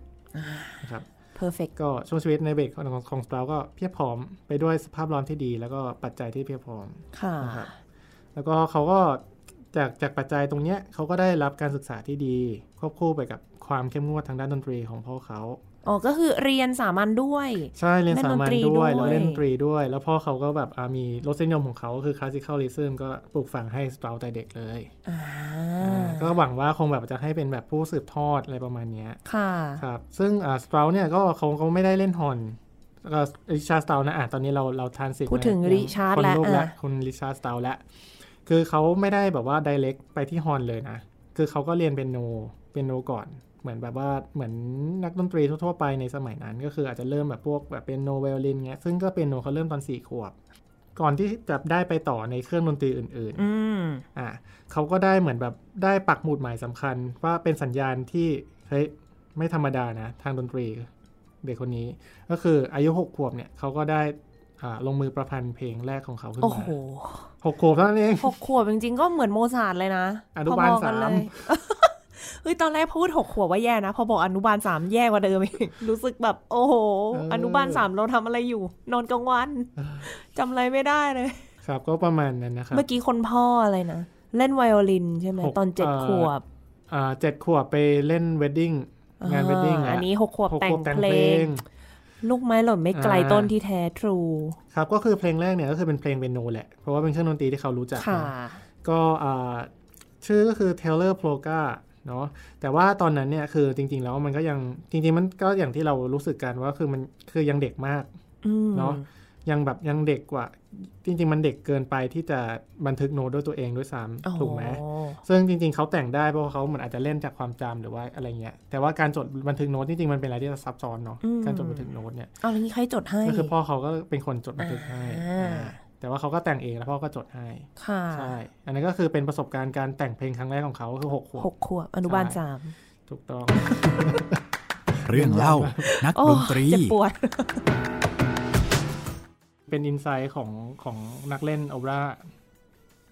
นะครับ perfect ก็ช่วงชีวิตในเบรกของของสตราวก็เพียบพร้อมไปด้วยสภาพร้อนที่ดีแล้วก็ปัจจัยที่เพียบพร้อมค่ะนะครับแล้วก็เขาก็จากจากปัจจัยตรงเนี้ยเขาก็ได้รับการศึกษาที่ดีควบคู่ไปกับความเข้มงวดทางด้านดนตรีของพ่อเขาอ๋อก็คือเรียนสามัญด้วยใช่เรียนสามัญด้วยแล้วเล่นดนตรีด้วยแล้วพ่อเขาก็แบบมีรสนิยมของเขาก็คือคลาสสิคอลลิซึมก็ปลูกฝังให้สตราวแต่เด็กเลยก็หวังว่าคงแบบจะให้เป็นแบบผู้สืบทอดอะไรประมาณนี้ค่ะครับซึ่งสตราวเนี่ยก็เขาเขาไม่ได้เล่นฮอร์นริชาร์ด สเตานะอ่ะตอนนี้เราเราทานสิทธิ์พูดถึงริชาร์ดแล้วคุณริชาร์ด สเตาแล้วคือเขาไม่ได้แบบว่าไดเรกต์ไปที่ฮอร์นเลยนะคือเขาก็เรียนเปียโนเปียโนก่อนเหมือนแบบว่าเหมือนนักดนตรีทั่วๆไปในสมัยนั้นก็คืออาจจะเริ่มแบบพวกแบบเปียโนไวโอลินเงี้ยซึ่งก็เปียโนเขาเริ่มตอนสี่ขวบ ก่อนที่จะได้ไปต่อในเครื่องดนตรีอื่นๆ อ, อ่าเขาก็ได้เหมือนแบบได้ปักหมุดหมายสำคัญว่าเป็นสัญญาณที่เฮ้ยไม่ธรรมดานะทางดนตรีเด็กคนนี้ก็คืออายุหกขวบเนี่ยเขาก็ได้ลงมือประพันธ์เพลงแรกของเขาขึ้นมาหกขวบเท่านั้นเองหกขวบจริงๆก็เหมือนโมซาร์ทเลยนะอนุบาลสามเฮ้ยตอนแรกพูดหกขวบว่าแย่นะพอบอกอนุบาลสามแย่กว่าเดิมอีกรู้สึกแบบโอ้โห อ, อนุบาลสามเราทำอะไรอยู่นอนกลางวันจำอะไรไม่ได้เลยครับก็ประมาณนั้นนะครับเมื่อกี้คนพ่ออะไรนะเล่นไวโอลินใช่ไหมตอนเจ็ดขวบอ่าเจ็ดขวบไปเล่นเวดดิ้งงานเวดดิ้งอันนี้หกขวบแต่งเพลงลูกไม้หล่นไม่ไกลต้นที่แท้ทรูครับก็คือเพลงแรกเนี่ยก็คือเป็นเพลงเปียโนแหละเพราะว่าเป็นเครื่องดนตรีที่เขารู้จักก็อ่าชื่อก็คือ Taylor Plogaเนาะแต่ว่าตอนนั้นเนี่ยคือจริงๆแล้วมันก็ยังจริงๆมันก็อย่างที่เรารู้สึกกันว่าคือมันคือยังเด็กมากเนาะยังแบบยังเด็กกว่าจริงๆมันเด็กเกินไปที่จะบันทึกโน้ตด้วยตัวเองด้วยซ้ำถูกไหมซึ่งจริงๆเขาแต่งได้เพราะเขาเหมือนอาจจะเล่นจากความจำหรือว่าอะไรเงี้ยแต่ว่าการจดบันทึกโน้ตจริงๆมันเป็นอะไรที่ซับซ้อนเนาะการจดบันทึกโน้ตเนี่ยเอาอย่างนี้ใครจดให้ก็คือพ่อเขาก็เป็นคนจดบันทึกให้แต่ว่าเขาก็แต่งเองแล้วพ่อก็จดให้ค่ะใช่อันนั้นก็คือเป็นประสบการณ์การแต่งเพลงครั้งแรกของเขาคือหกขวบหกขวบอนุบาลสามถูกต้อง เรื่องเล่า นักดนตรีเจ็บปวด เป็นอินไซต์ของของนักเล่นโอเปร่า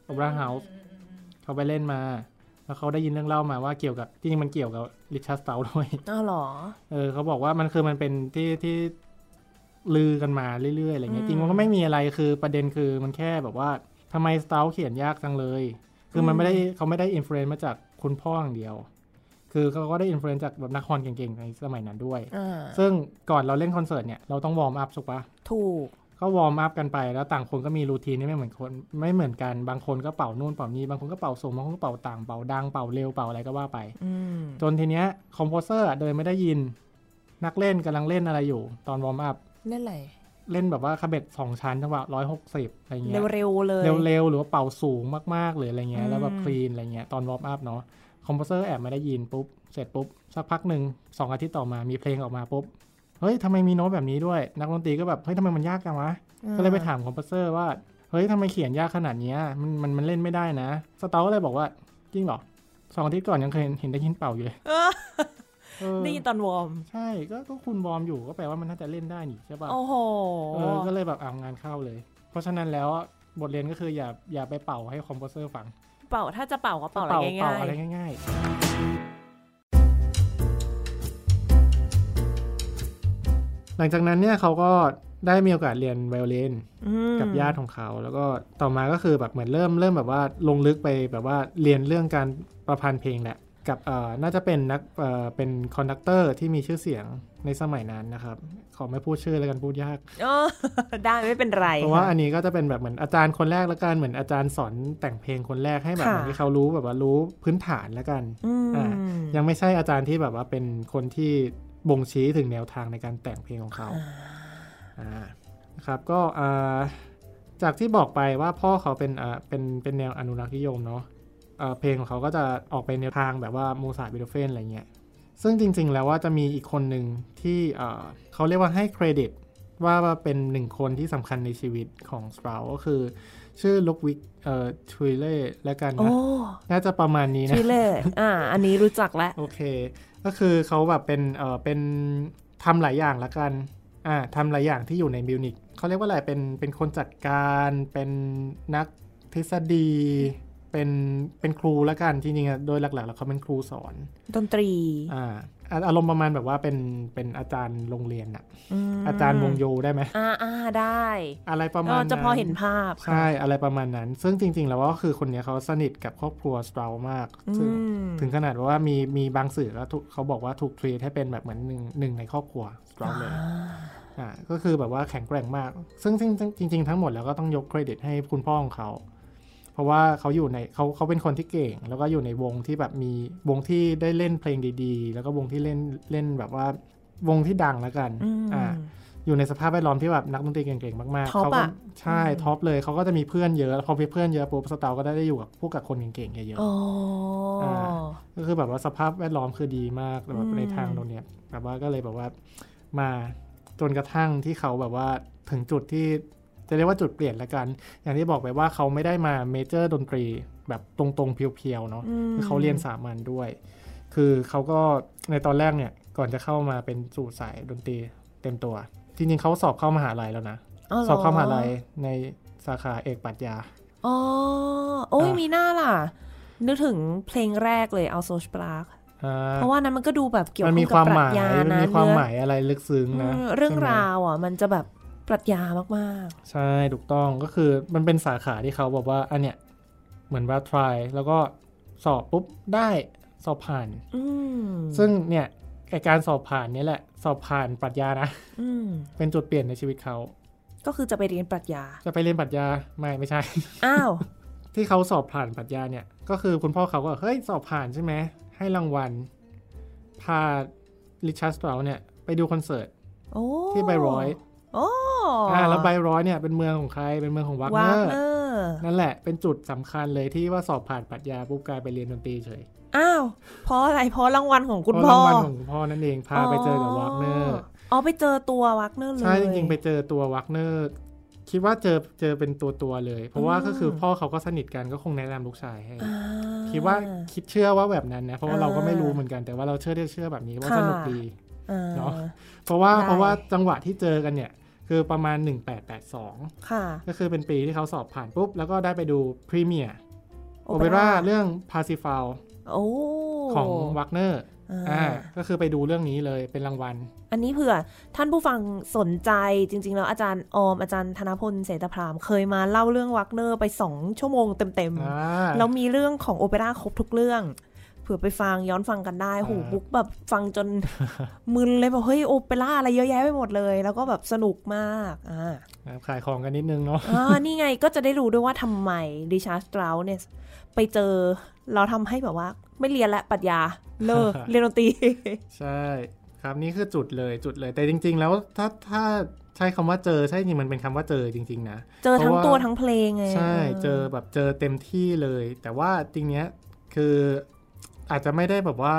โอเปร่าเฮาส์เขาไปเล่นมาแล้วเขาได้ยินเรื่องเล่ามาว่าเกี่ยวกับจริงมันเกี่ยวกับริชาร์ดสเตลด้วยอ้าวเหรอเออเขาบอกว่ามันคือมันเป็นที่ที่ลือกันมาเรื่อยๆอะไรเงี้ยจริงมันก็ไม่มีอะไรคือประเด็นคือมันแค่แบบว่าทำไมสเตลเขียนยากจังเลยคือมันไม่ได้เขาไม่ได้อิมโฟเรนซ์มาจากคุณพ่ออย่างเดียวคือเขาก็ได้อิมโฟเรนซ์จากแบบนักฮอร์นเก่งๆในสมัยนั้นด้วยซึ่งก่อนเราเล่นคอนเสิร์ตเนี่ยเราต้องวอร์มอัพถูกปะถูกก็วอร์มอัพกันไปแล้วต่างคนก็มีรูทีนไม่เหมือนคนไม่เหมือนกันบางคนก็เป่านู่นเป่านี้บางคนก็เป่าสูงบางคนก็เป่าต่างเป่าดังเป่าเร็วเป่าอะไรก็ว่าไปจนทีเนี้ยคอมโพเซอร์เดินไม่ได้ยินนักเล่นกำลังเล่นอะไรอยู่ตอนวอร์มอัพเล่นอะไรเล่นแบบว่าคาเบ็ดสองชั้นจังหวะหนึ่งร้อยหกสิบอะไรเงี้ยเร็วๆเลยเร็วๆหรือว่าเป่าสูงมากๆหรืออะไรเงี้ยแล้วแบบคลีนอะไรเงี้ยตอนวอร์มอัพเนาะคอมโพเซอร์แอบไม่ได้ยินปุ๊บเสร็จปุ๊บสักพักหนึ่งสองอาทิตย์ต่อมามีเพลงออกมาปุ๊บเฮ้ยทำไมมีโน้ตแบบนี้ด้วยนักดนตรีก็แบบเฮ้ยทำไมมันยากจังวะก็เลยไปถามคอมโพเซอร์ว่าเฮ้ยทำไมเขียนยากขนาดนี้มันมันมันเล่นไม่ได้นะสเตลก็เลยบอกว่าจริงเหรอสองอาทิตย์ก่อนยังเคยเห็นได้ยินเป่าอยู่เลยนี่ตอนวอร์มใช่ก็ก็คุณวอร์มอยู่ก็แปลว่ามันน่าจะเล่นได้นี่ใช่ป่ะโอ้โหเออก็เลยแบบเอางานเข้าเลยเพราะฉะนั้นแล้วบทเรียนก็คืออย่าอย่าไปเป่าให้คอมโพเซอร์ฟังเป่าถ้าจะเป่าก็เป่าอะไรง่ายๆเป่าอะไรง่ายๆหลังจากนั้นเนี่ยเขาก็ได้มีโอกาสเรียนไวโอลินกับญาติของเขาแล้วก็ต่อมาก็คือแบบเหมือนเริ่มเริ่มแบบว่าลงลึกไปแบบว่าเรียนเรื่องการประพันธ์เพลงแหละกับน่าจะเป็นนักเป็นคอนดักเตอร์ที่มีชื่อเสียงในสมัยนั้นนะครับขอไม่พูดชื่อแล้วกันพูดยากได้ไม่เป็นไรเพราะว่าอันนี้ก็จะเป็นแบบเหมือนอาจารย์คนแรกละกันเหมือนอาจารย์สอนแต่งเพลงคนแรกให้แบบที่เขารู้แบบว่ารู้พื้นฐานละกันยังไม่ใช่อาจารย์ที่แบบว่าเป็นคนที่บ่งชี้ถึงแนวทางในการแต่งเพลงของเขานะครับก็จากที่บอกไปว่าพ่อเขาเป็นเป็นเป็นแนวอนุรักษ์นิยมเนาะเพลงของเขาก็จะออกไปในทางแบบว่าโมซาร์ท เบโธเฟนอะไรเงี้ยซึ่งจริงๆแล้วว่าจะมีอีกคนหนึ่งที่เขาเรียกว่าให้เครดิตว่าเป็นหนึ่งคนที่สำคัญในชีวิตของสเตลก็คือชื่อลุดวิกทริเล่และกันนะน่าจะประมาณนี้นะทริเล่อ่าอันนี้รู้จักแล้วโอเคก็คือเขาแบบเป็นเอ่อเป็นทำหลายอย่างละกันอ่าทำหลายอย่างที่อยู่ในมิวนิกเขาเรียกว่าอะไรเป็นเป็นคนจัดการเป็นนักทฤษฎีเป็นเป็นครูละกันจริงๆโดยหลักๆแล้วเขาเป็นครูสอนดนตรีอ่าอารมณ์ประมาณแบบว่าเป็นเป็นอาจารย์โรงเรียนน่ะ อ, อาจารย์วงโยได้ไหมอ่าอ่าได้อะไรประมาณนั้นจะพอเห็นภาพใช่อะไรประมาณนั้นซึ่งจริงๆแล้วก็คือคนนี้เขาสนิทกับครอบครัวสเตลมากซึ่งถึงขนาดว่ามีมีบางสื่อแล้วเขาบอกว่าถูกทรีทให้เป็นแบบเหมือนหนึ่งหนึ่งในครอบครัวสเตลเลยอ่าก็คือแบบว่าแข็งแกร่งมากซึ่งจริงๆทั้งหมดแล้วก็ต้องยกเครดิตให้คุณพ่อของเขาเพราะว่าเขาอยู่ในเขาเขาเป็นคนที่เก่งแล้วก็อยู่ในวงที่แบบมีวงที่ได้เล่นเพลงดีๆแล้วก็วงที่เล่นเล่นแบบว่าวงที่ดังแล้วกันอ่าอยู่ในสภาพแวดล้อมที่แบบนักดนตรีเก่งๆมากๆเขาก็ใช่ท็อปเลยเขาก็จะมีเพื่อนเยอะแล้วพอมีเพื่อนเยอะปุ๊บสเตลก็ได้ได้อยู่กับพวกกับคนเก่งๆเยอะๆอ่าก็คือแบบว่าสภาพแวดล้อมคือดีมากแบบในทางตรงเนี้ยแบบว่าก็เลยแบบว่ามาจนกระทั่งที่เขาแบบว่าถึงจุดที่ จะเรียกว่าจุดเปลี่ยนละกันอย่างที่บอกไปว่าเขาไม่ได้มาเมเจอร์ดนตรีแบบตรงๆเพียวๆเนาะคือเขาเรียนสามัญด้วยคือเขาก็ในตอนแรกเนี่ยก่อนจะเข้ามาเป็นสู่สายดนตรีเต็มตัวจริงๆเขาสอบเข้ามหาลัยแล้วนะสอบเข้ามหาลัยในสาขาเอกปรัชญาอ๋อโอ้ยมีหน้าล่ะนึกถึงเพลงแรกเลยเอาโซชปลาร์กเพราะว่านั้นมันก็ดูแบบเกี่ยวข้องกับปรัชญานะมีความหมายอะไรลึกซึ้งนะเรื่องราวอ่ะมันจะแบบปรัชญามากๆใช่ถูกต้องก็คือมันเป็นสาขาที่เขาบอกว่าอันเนี้ยเหมือนว่า try แล้วก็สอบปุ๊บได้สอบผ่านซึ่งเนี่ยการสอบผ่านนี่แหละสอบผ่านปรัชญานะเป็นจุดเปลี่ยนในชีวิตเขาก็คือจะไปเรียนปรัชญาจะไปเรียนปรัชญาไม่ไม่ใช่อ้าวที่เขาสอบผ่านปรัชญาเนี่ยก็คือคุณพ่อเขาก็เฮ้ยสอบผ่านใช่ไหมให้รางวัลพาริชาร์ด สเตรลเนี่ยไปดูคอนเสิร์ตที่ไบรอยต์แล้วไบรอยต์เนี่ยเป็นเมืองของใครเป็นเมืองของวากเนอร์นั่นแหละเป็นจุดสำคัญเลยที่ว่าสอบผ่านปรัชญาปุ๊บกลายไปเรียนดนตรีเฉยอ้าวเพราะอะไรเพราะรางวัลของคุณพ่อรางวัลของคุณพ่อนั่นเองพาไปเจอกับวากเนอร์อ๋อไปเจอตัววากเนอร์เลยใช่จริงๆไปเจอตัววากเนอร์คิดว่าเจอเจอเป็นตัวตัวเลยเพราะว่าก็คือพ่อเขาก็สนิทกันก็คงแนะนำลูกชายให้คิดว่าคิดเชื่อว่าแบบนั้นนะเพราะว่าเราก็ไม่รู้เหมือนกันแต่ว่าเราเชื่อได้เชื่อแบบนี้ว่าสนุกดีเนาะเพราะว่าเพราะว่าจังหวะที่เจอกันเนี่ยคือประมาณหนึ่งพันแปดร้อยแปดสิบสองค่ะก็คือเป็นปีที่เขาสอบผ่านปุ๊บแล้วก็ได้ไปดูพรีเมียร์โอเปร่าเรื่องพาซิฟัลของวากเนอร์อ่าก็คือไปดูเรื่องนี้เลยเป็นรางวัลอันนี้เผื่อท่านผู้ฟังสนใจจริงๆแล้วอาจารย์ออมอาจารย์ธนพลเสตพรามเคยมาเล่าเรื่องวากเนอร์ไปสองชั่วโมงเต็มๆแล้วมีเรื่องของโอเปร่าครบทุกเรื่องเผื่อไปฟังย้อนฟังกันได้โหบุ๊กแบบฟังจนมึนเลยแบบเฮ้ยโอเปร่าอะไรเยอะแยะไปหมดเลยแล้วก็แบบสนุกมากอ่าขายของกันนิดนึงเนาะอ่านี่ไงก็จะได้รู้ด้วยว่าทำไมริชาร์ด สเตรลส์เนี่ยไปเจอเราทำให้แบบว่าไม่เรียนละปรัชญาเลิกเรียนดนตรีใช่ครับนี่คือจุดเลยจุดเลยแต่จริงๆแล้วถ้าถ้าใช้คำว่าเจอใช่จริงมันเป็นคำว่าเจอจริงๆนะเจอทั้งตัวทั้งเพลงไงใช่เจอแบบเจอเต็มที่เลยแต่ว่าจริงเนี้ยคืออาจจะไม่ได้แบบว่า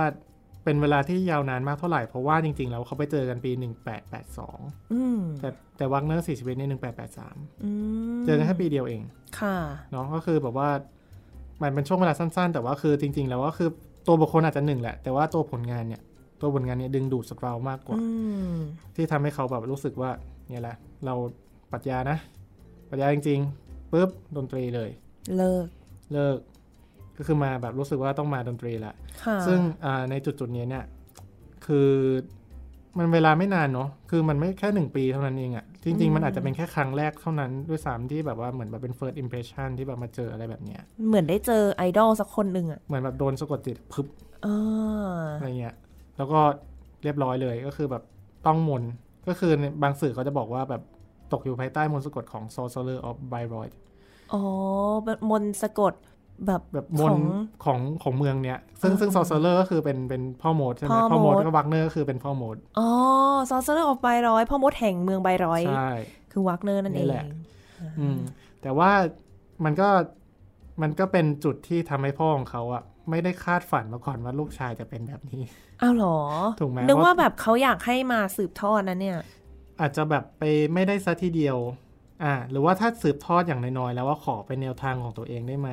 เป็นเวลาที่ยาวนานมากเท่าไหร่เพราะว่าจริงๆแล้วเขาไปเจอกันปีหนึ่งพันแปดร้อยแปดสิบสองอืมแต่แต่วากเนอร์เสียชีวิตในหนึ่งพันแปดร้อยแปดสิบสามอืมเจอกันแค่ปีเดียวเองค่ะเนาะก็คือแบบว่ามันเป็นช่วงเวลาสั้นๆแต่ว่าคือจริงๆแล้วก็คือตัวบุคคลอาจจะหนึ่งแหละแต่ว่าตัวผลงานเนี่ยตัวผลงานเนี่ยดึงดูดสเตรลส์มากกว่าที่ทำให้เขาแบบรู้สึกว่าเนี่ยแหละเราปรัชญานะปรัชญาจริงๆปุ๊บดนตรีเลยเลิกเลิกก็คือมาแบบรู้สึกว่าต้องมาดนตรีละซึ่งในจุดๆนี้เนี่ยคือมันเวลาไม่นานเนาะคือมันไม่แค่หนึ่งปีเท่านั้นเองอะจริงๆมันอาจจะเป็นแค่ครั้งแรกเท่านั้นด้วยซ้ำที่แบบว่าเหมือนแบบเป็น first impression ที่แบบมาเจออะไรแบบเนี้ยเหมือนได้เจอไอดอลสักคนหนึ่งอะเหมือนแบบโดนสะกดจิตพึบอะไรเงี้ยแล้วก็เรียบร้อยเลยก็คือแบบต้องมนก็คือบางสื่อเขาจะบอกว่าแบบตกอยู่ภายใต้มนต์สะกดของ Sorcerer of Bayreuth อ๋อแบบมนต์สะกดแบบแบบมนของของเมืองเนี้ยซึ่งซึ่งซอสเซอร์ก็คือเป็นเป็นพ่อโมดใช่ไหมพ่อโมดก็วากเนอร์ก็คือเป็นพ่อโมดอ๋อซอสเซอร์ออกไบรอยพ่อโมดแห่งเมืองไบรอยใช่คือวากเนอร์นั่นเองอืมแต่ว่ามันก็มันก็เป็นจุดที่ทำให้พ่อของเขาอ่ะไม่ได้คาดฝันมาก่อนว่าลูกชายจะเป็นแบบนี้อ้าวหรอถูกไหมนึกว่าแบบเขาอยากให้มาสืบทอดนะเนี่ยอาจจะแบบไปไม่ได้ซะทีเดียวอ่าหรือว่าถ้าสืบทอดอย่างน้อยๆแล้วว่าขอเป็นแนวทางของตัวเองได้ไหม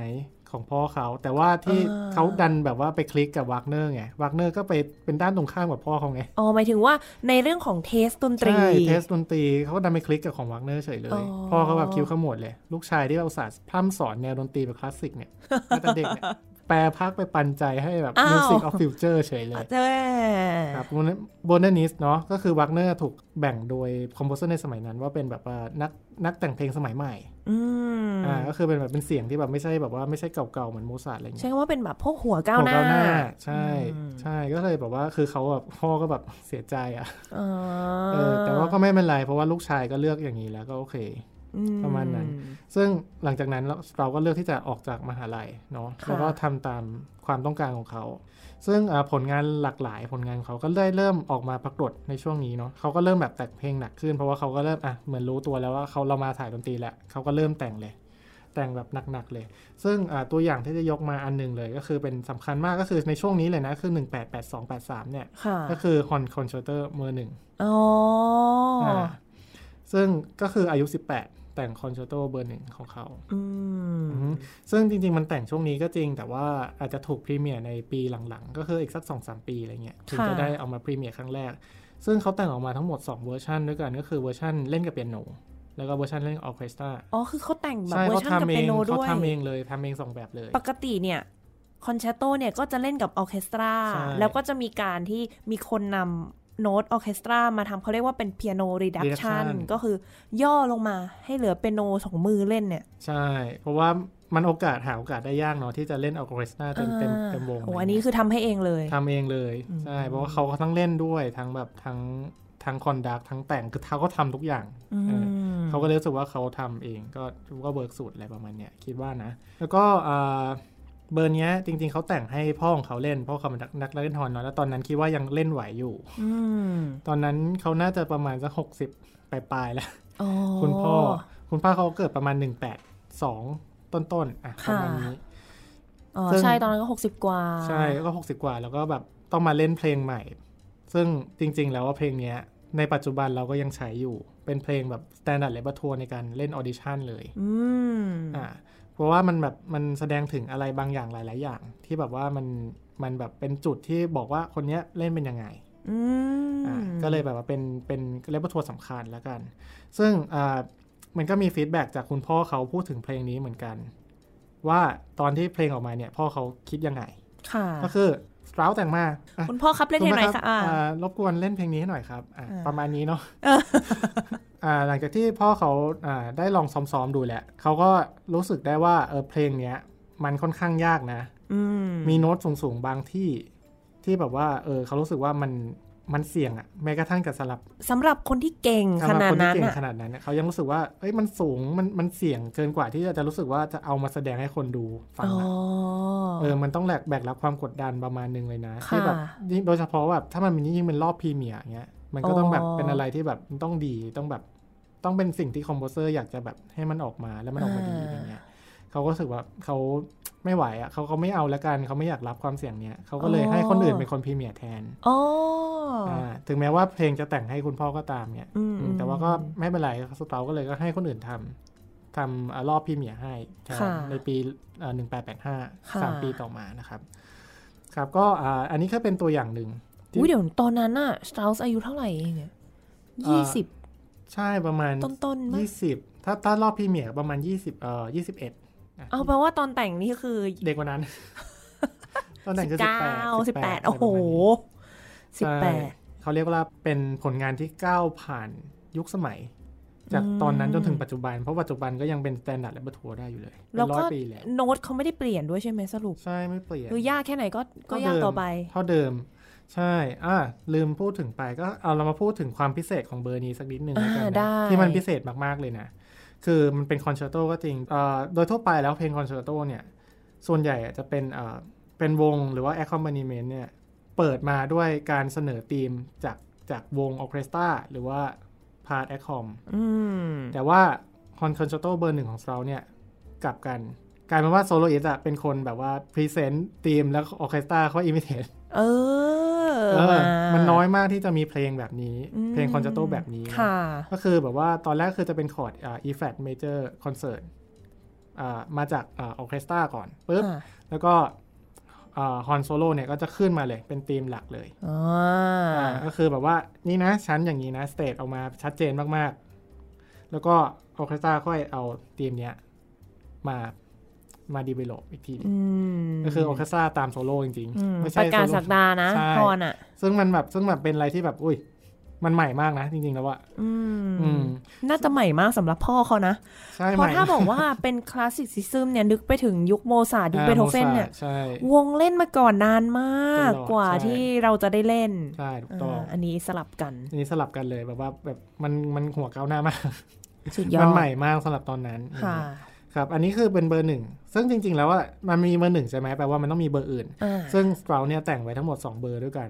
ของพ่อเขาแต่ว่าที่เขาดันแบบว่าไปคลิกกับวากเนอร์ไงวากเนอร์ก็ไปเป็นด้านตรงข้ามกับพ่อเขาไงอ๋อหมายถึงว่าในเรื่องของเทสดนตรีใช่เทสดนตรีเขาก็ดันไปคลิกกับของวากเนอร์เฉยเลยพ่อเขาแบบคิ้วขมวดเลยลูกชายที่เราศาสตร์พร่ำสอนแนวดนตรีแบบคลาสสิกเนี่ยตั้งแต่เด็กเนี่ยแปรพักไปปันใจให้แบบ Music of Future เฉยเลยครับโบนัสนิสเนาะก็คือวากเนอร์ถูกแบ่งโดยคอมโพเซอร์ในสมัยนั้นว่าเป็นแบบว่านักนักแต่งเพลงสมัยใหม่อ่าก็คือเป็นแบบเป็นเสียงที่แบบไม่ใช่แบบว่าไม่ใช่เก่าๆเหมือนโมซาร์ทอะไรเงี้ยใช่ว่าเป็นแบบพวกหัวก้าวหน้าใช่ใช่ก็เลยแบบว่าคือเขาแบบพ่อก็แบบเสียใจอ่ะเออแต่ว่าก็ไม่เป็นไรเพราะว่าลูกชายก็เลือกอย่างนี้แล้วก็โอเคประมาณนั้นซึ่งหลังจากนั้นเราก็เลือกที่จะออกจากมหาลัยเนาะแล้วก็ทำตามความต้องการของเขาซึ่งผลงานหลากหลายผลงานเขาก็ได้เริ่มออกมาปรากฏในช่วงนี้เนาะเขาก็เริ่มแบบแต่งเพลงหนักขึ้นเพราะว่าเขาก็เริ่มอ่ะเหมือนรู้ตัวแล้วว่าเขาเรามาถ่ายดนตรีแล้วเขาก็เริ่มแต่งเลยแต่งแบบหนักๆเลยซึ่งตัวอย่างที่จะยกมาอันนึงเลยก็คือเป็นสำคัญมากก็คือในช่วงนี้เลยนะคือหนึ่งพันแปดร้อยแปดสิบสอง แปดสิบสามเนี่ยก็คือฮอร์นคอนแชร์โตเบอร์หนึ่งซึ่งก็คืออายุสิบแปด แต่งคอนแชร์โตเบอร์หนึ่งของเขาซึ่งจริงๆมันแต่งช่วงนี้ก็จริงแต่ว่าอาจจะถูกพรีเมียร์ในปีหลังๆก็คืออีกสัก สองถึงสาม ปีอะไรเงี้ยถึงจะได้เอามาพรีเมียร์ครั้งแรกซึ่งเขาแต่งออกมาทั้งหมดสองเวอร์ชันด้วยกันก็คือเวอร์ชันเล่นกับเปียโนแล้วก็เวอร์ชันเล่นออร์เคสตราอ๋อคือเขาแต่งแบบเวอร์ชันกับเปียโนด้วยเขาทำเองเลยทำเองสองแบบเลยปกติเนี่ยคอนแชร์โตเนี่ยก็จะเล่นกับออร์เคสตราแล้วก็จะมีการที่มีคนนำโน้ตออร์เคสตรามาทำเขาเรียกว่าเป็นเปียโนรีดักชันก็คือย่อลงมาให้เหลือเปียโนสองมือเล่นเนี่ยใช่เพราะว่ามันโอกาสหาโอกาสได้ยากเนาะที่จะเล่นออร์เคสตราเต็มเต็มเต็มวงโอ้อันนี้คือทำให้เองเลยทำเองเลยใช่เพราะว่าเขาทั้งเล่นด้วยทั้งแบบทั้งทั้งคอนดักทั้งแต่งคือเขาก็ทำทุกอย่างเขาก็รู้สึกว่าเขาทำเองก็ก็เบิกสูตรอะไรประมาณเนี้ยคิดว่านะแล้วก็เบอร์นี้จริงๆเขาแต่งให้พ่อของเขาเล่นเพราะเขาเป็นนักเล่นฮอร์นเนาะแล้วตอนนั้นคิดว่ายังเล่นไหวอยู่ตอนนั้นเขาน่าจะประมาณสักหกสิบปลายๆแล้วคุณพ่อคุณพ่อเขาเกิดประมาณหนึ่งแปดสองต้นๆอ่ะประมาณนี้อ๋อใช่ตอนนั้นก็หกสิบกว่าใช่ก็หกสิบกว่าแล้วก็แบบต้องมาเล่นเพลงใหม่ซึ่งจริงๆแล้วว่าเพลงนี้ในปัจจุบันเราก็ยังใช้อยู่เป็นเพลงแบบสแตนดาร์ดเลเบอร์ทัวร์ในการเล่นออดิชั่นเลยอ่าเพราะว่ามันแบบมันแสดงถึงอะไรบางอย่างหลายๆอย่างที่แบบว่ามันมันแบบเป็นจุดที่บอกว่าคนนี้เล่นเป็นยังไงอ่าก็เลยแบบว่าเป็นเป็นเรปอร์ทัวร์สำคัญแล้วกันซึ่งอ่ามันก็มีฟีดแบ็กจากคุณพ่อเขาพูดถึงเพลงนี้เหมือนกันว่าตอนที่เพลงออกมาเนี่ยพ่อเขาคิดยังไงก็คือสตราวแต่งมาคุณพ่อครับเล่นเพลงหน่อยค่ะรบกวนเล่นเพลงนี้ให้หน่อยครับประมาณนี้เนาะหลังจากที่พ่อเขาได้ลองซ้อมๆดูแหละเขาก็รู้สึกได้ว่าเออเพลงเนี้ยมันค่อนข้างยากนะมีโน้ตสูงๆบางที่ที่แบบว่าเออเขารู้สึกว่ามันมันเสี่ยงอะแม้กระทั่งกับสำหรับสำหรับคนที่เก่งขนาดนั้นน่ะขนาดนั้นเขายังรู้สึกว่าเอ้ยมันสูงมันมันเสี่ยงเกินกว่าที่จะรู้สึกว่าจะเอามาแสดงให้คนดูฟังเออมันต้องแลกแบกรับความกดดันประมาณนึงเลยนะที่แบบโดยเฉพาะแบบถ้ามันมียิ่งเป็นรอบพรีเมียร์เงี้ยมันก็ต้องแบบเป็นอะไรที่แบบต้องดีต้องแบบต้องเป็นสิ่งที่คอมโพเซอร์อยากจะแบบให้มันออกมาแล้วมันออกมาดีอย่างเงี้ยเขาก็รู้สึกว่าเขาไม่ไหวอ่ะเขาเขาไม่เอาแล้วกันเขาไม่อยากรับความเสี่ยงเนี้ยเขาก็เลยให้คนอื่นเป็นคนพรีเมียร์แทนอ๋ออ่าถึงแม้ว่าเพลงจะแต่งให้คุณพ่อก็ตามเนี้ยแต่ว่าก็ไม่เป็นไรสตาร์ก็เลยก็ให้คนอื่นทำทำรอบพรีเมียร์ให้ในปีหนึ่งแปดแปดห้าสามปีต่อมานะครับครับก็อ่าอันนี้แค่เป็นตัวอย่างหนึ่งอุ้ยเดี๋ยวตอนนั้นอะสตาร์อายุเท่าไหร่เองเนี่ยยี่สิบใช่ประมาณต้นๆมั้ยยี่สิบถ้าถ้ารอบพรีเมียร์ประมาณยี่สิบเอ่อยี่สิบเอ็ดเอาแปลว่าตอนแต่งนี่คือเด็กกว่านั้นตอนแต่งคือสิบแปด สิบแปดโอ้โหสิบแปดเขาเรียกว่าเป็นผลงานที่ก้าวผ่านยุคสมัยจากตอนนั้นจนถึงปัจจุบันเพราะปัจจุบันก็ยังเป็นสแตนดาร์ดและบัตทัวร์ได้อยู่เลยแล้วก็โน้ตเขาไม่ได้เปลี่ยนด้วยใช่ไหมสรุปใช่ไม่เปลี่ยนคือยากแค่ไหนก็ก็ยากต่อไปเท่าเดิมใช่อ่ะลืมพูดถึงไปก็เอาเรามาพูดถึงความพิเศษของเบอร์นี้สักนิดนึงแล้วกันนะที่มันพิเศษมากๆเลยนะคือมันเป็นคอนแชร์โตก็จริงโดยทั่วไปแล้วเพลงคอนแชร์โตเนี่ยส่วนใหญ่จะเป็นเป็นวงหรือว่า accompaniment เนี่ยเปิดมาด้วยการเสนอธีมจากจากวงออร์เคสตราหรือว่าพาร์ทแอคคอมแต่ว่าคอนแชร์โตเบอร์หนึ่งของเราเนี่ยกลับกันกลายเป็นว่าโซโลอิสต์อะเป็นคนแบบว่าพรีเซนต์ธีมแล้วออร์เคสตราเขาอิมิเทตเออมันน้อยมากที่จะมีเพลงแบบนี้เพลงคอนแชร์โตแบบนี้ก็คือแบบว่าตอนแรกคือจะเป็นคอร์ดอ่า E flat major concert อ่ามาจากอ่าออร์เคสตราก่อนปึ๊บแล้วก็อ่าฮอร์นโซโลเนี่ยก็จะขึ้นมาเลยเป็นธีมหลักเลยอ๋ออ่าก็คือแบบว่านี่นะชั้นอย่างนี้นะสเตจออกมาชัดเจนมากๆแล้วก็ออร์เคสตราค่อยเอาธีมเนี้ยมามาดีเวลลอปอีกทีก็คือออร์เคสตราตามโซโล่จริงๆไม่ใช่ประกาศสักดานะพรอ่ะซึ่งมันแบบซึ่งแบบเป็นอะไรที่แบบอุ้ยมันใหม่มากนะจริงๆแล้วอ่ะน่าจะใหม่มากสำหรับพ่อเขานะเพราะถ้าบอกว่าเป็นคลาสสิกซิซึมเนี่ยนึกไปถึงยุคโมซาร์ทยุคเบโธเฟนเนี่ยวงเล่นมาก่อนนานมากกว่าที่เราจะได้เล่นใช่ถูกต้องอันนี้สลับกันอันนี้สลับกันเลยแบบว่าแบบมันมันหัวก้าวหน้ามากมันใหม่มากสำหรับตอนนั้นครับอันนี้คือเป็นเบอร์หนึ่งซึ่งจริงๆแล้วอ่ะมันมีเบอร์หนึ่งใช่ไหมแปลว่ามันต้องมีเบอร์อื่นซึ่งเราเนี่ยแต่งไว้ทั้งหมดสองเบอร์ด้วยกัน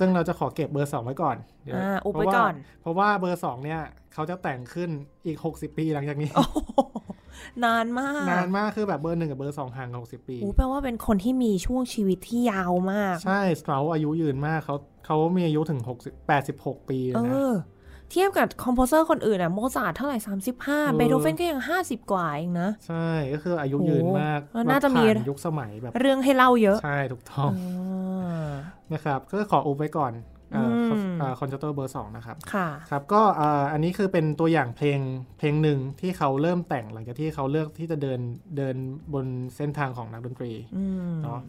ซึ่งเราจะขอเก็บเบอร์สองไว้ก่อนเดี๋ยวอุบไว้ก่อนเพราะว่าเบอร์สองเนี่ยเขาจะแต่งขึ้นอีกหกสิบปีหลังจากนี้นานมากนานมากคือแบบเบอร์หนึ่งกับเบอร์สองห่างกันหกสิบปีอู้แปลว่าเป็นคนที่มีช่วงชีวิตที่ยาวมากใช่เราอายุยืนมากเขาเขามีอายุถึงหกสิบแปดสิบหกปีนะ เทียบกับคอมโพเซอร์คนอื่นอะโมซาร์ทเท่าไหร่สามสิบห้าเบโธเฟนก็ยังห้าสิบกว่าเองนะใช่ก็คืออายุยืนมากน่าจะมียุคสมัยแบบเรื่องให้เล่าเยอะใช่ถูกต้องนะครับก็ขออุบไว้ก่อนคอนแชร์โตเบอร์สองนะครับครับก็อันนี้คือเป็นตัวอย่างเพลงเพลงหนึ่งที่เขาเริ่มแต่งหลังจากที่เขาเลือกที่จะเดินเดินบนเส้นทางของนักดนตรีเนาะ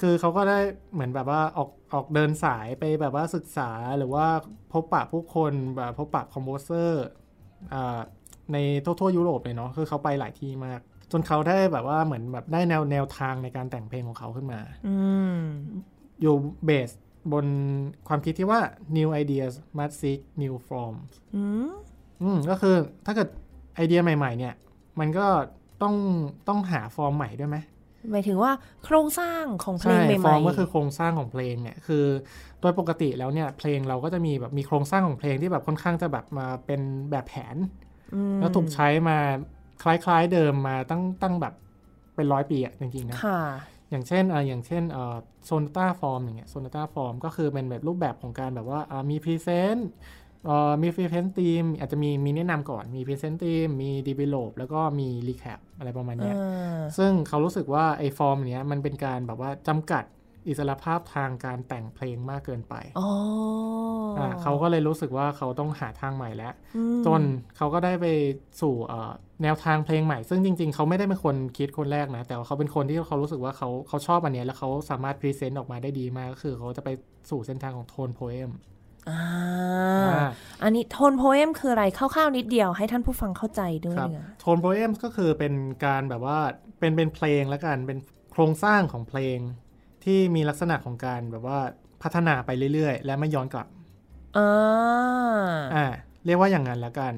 คือเขาก็ได้เหมือนแบบว่าออกออกเดินสายไปแบบว่าศึกษาหรือว่าพบปะผู้คนแบบพบปะคอมโพเซอร์ในทั่วๆยุโรปเลยเนาะคือเขาไปหลายที่มากจนเขาได้แบบว่าเหมือนแบบได้แนวแนวทางในการแต่งเพลงของเขาขึ้นมาอยู่เบสบนความคิดที่ว่า new ideas must seek new forms อืมอืมก็คือถ้าเกิดไอเดียใหม่ๆเนี่ยมันก็ต้องต้องหาฟอร์มใหม่ด้วยไหมหมายถึงว่าโครงสร้างของเพลงใหม่ๆฟอร์มก็คือโครงสร้างของเพลงเนี่ยคือโดยปกติแล้วเนี่ยเพลงเราก็จะมีแบบมีโครงสร้างของเพลงที่แบบค่อนข้างจะแบบมาเป็นแบบแผนแล้วถูกใช้มาคล้ายๆเดิมมาตั้งตั้งแบบเป็นร้อยปีอะจริงๆนะค่ะอย่างเช่นอ่าอย่างเช่นเอ่อโซนาต้าฟอร์มอย่างเงี้ยโซนาต้าฟอร์มก็คือเป็นแบบรูปแบบของการแบบว่าอ่ามีพรีเซนต์เอ่อมีพรีเซนต์ทีมอาจจะมีมีแนะนำก่อนมีพรีเซนต์ทีมมีดีเวลลอปแล้วก็มีรีแคปอะไรประมาณเนี้ยซึ่งเขารู้สึกว่าไอ้ฟอร์มเนี้ยมันเป็นการแบบว่าจำกัดอิสรภาพทางการแต่งเพลงมากเกินไปอ๋ออ่าเขาก็เลยรู้สึกว่าเขาต้องหาทางใหม่แล้วจนเขาก็ได้ไปสู่เอ่อแนวทางเพลงใหม่ซึ่งจริงๆเขาไม่ได้เป็นคนคิดคนแรกนะแต่ว่าเขาเป็นคนที่เขารู้สึกว่าเขาเขาชอบอันนี้แล้วเขาสามารถพรีเซนต์ออกมาได้ดีมากก็คือเขาจะไปสู่เส้นทางของโทนโพเอมอ่าอันนี้โทนโพเอมคืออะไรคร่าวๆนิดเดียวให้ท่านผู้ฟังเข้าใจด้วยนะโทนโพเอมก็คือเป็นการแบบว่าเป็นเป็นเพลงละกันเป็นโครงสร้างของเพลงที่มีลักษณะของการแบบว่าพัฒนาไปเรื่อยๆและไม่ย้อนกลับอ่าอ่าเรียกว่าอย่างนั้นละกัน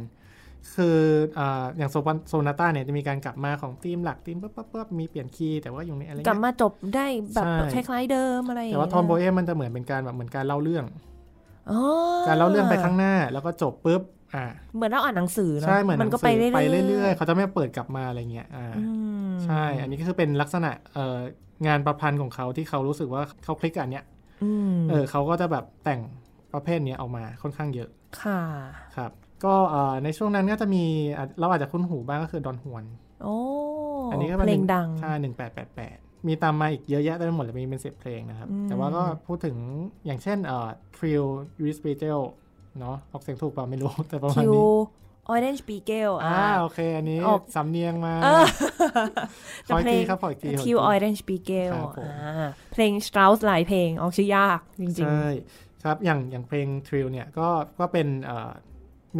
คืออ่าอย่างโซนาต้าเนี่ยจะมีการกลับมาของธีมหลักธีมปั๊บปั๊บปั๊บมีเปลี่ยนคีย์แต่ว่าอยู่ในอะไรกลับมาจบได้แบบคล้ายๆเดิมอะไรแต่ว่าโทนโพเอมมันจะเหมือนเป็นการแบบเหมือนการเล่าเรื่องอ๋อการเล่าเรื่องไปข้างหน้าแล้วก็จบปุ๊บอ่าเหมือนเราอ่านหนังสือเนาะมันก็ไปเรื่อยๆเขาจะไม่เปิดกลับมาอะไรเงี้ยอ่าใช่อันนี้ก็คือเป็นลักษณะเอ่องานประพันธ์ของเขาที่เขารู้สึกว่าเขาคลิกอันเนี้ยเออเขาก็จะแบบแต่งประเภทนี้ออกมาค่อนข้างเยอะค่ะครับก็ในช่วงนั้นก็จะมีเราอาจจะคุ้นหูบ้างก็คือดอนฮวนโอ้อันนี้ก็เป็นเพลงดังใช่หนึ่งพันแปดร้อยแปดสิบแปดมีตามมาอีกเยอะแยะเต็มไปหมดเลยมีเป็นสิบเพลงนะครับแต่ว่าก็พูดถึงอย่างเช่นเอ่อ Trill Rispegel เนาะออกเสียงถูกป่ะไม่รู้แต่ประมาณนี้ Orange Beagle อ่าโอเคอันนี้สำเนียงมาขออีกทีครับขออีกที Trill Orange Beagle อ่าเพลง Strauss หลายเพลงออกชื่อยากจริงๆใช่ครับอย่างอย่างเพลง Trill เนี่ยก็ก็เป็นเอ่อ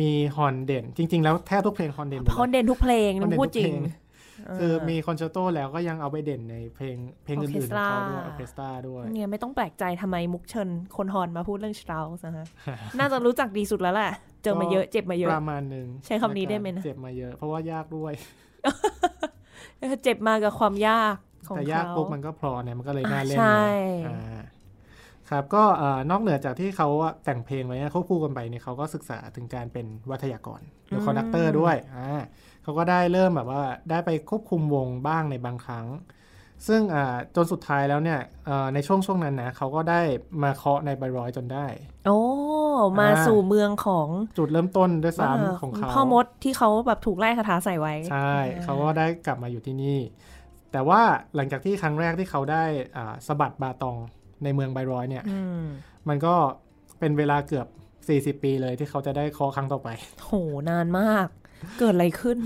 มีฮอนเด่นจริงๆแล้วแทบทุกเพลงฮอนเด่นฮอนเด่นทุกเพลงนะพูดจริงคือมีคอนแชร์โตแล้วก็ยังเอาไปเด่นในเพลงเพลงอื่นๆของเขาด้วยออเคสตราด้วยเนี่ยไม่ต้องแปลกใจทำไมมุกเชิญคนฮอนมาพูดเรื่องสตราสนะฮะน่าจะรู้จักดีสุดแล้วแหละเจอมาเยอะเจ็บมาเยอะประมาณนึงใช้คำนี้ได้ไหมนะเจ็บมาเยอะเพราะว่ายากด้วยเจ็บมากับความยากของเขาแต่ยากปุ๊บมันก็พลอเนี่ยมันก็เลยน่าเล่นใช่ครับก็นอกเหนือจากที่เขาแต่งเพลงไว้เขาคู่กันไปเนี่ยเขาก็ศึกษาถึงการเป็นวัทยากรหรือคอนดักเตอร์ด้วยเขาก็ได้เริ่มแบบว่าได้ไปควบคุมวงบ้างในบางครั้งซึ่งจนสุดท้ายแล้วเนี่ยในช่วงช่วงนั้นนะเขาก็ได้มาเคาะในไบรอยจนได้โอ้มาสู่เมืองของจุดเริ่มต้นด้วยซ้ำของเขาพ่อมดที่เขาแบบถูกไล่คาถาใส่ไว้ใช่เขาก็ได้กลับมาอยู่ที่นี่แต่ว่าหลังจากที่ครั้งแรกที่เขาได้สะบัดบาตองในเมืองไบรอยเนี่ย ม, มันก็เป็นเวลาเกือบสี่สิบปีเลยที่เขาจะได้เคาะครั้งต่อไปโหนานมากเกิดอะไรขึ้น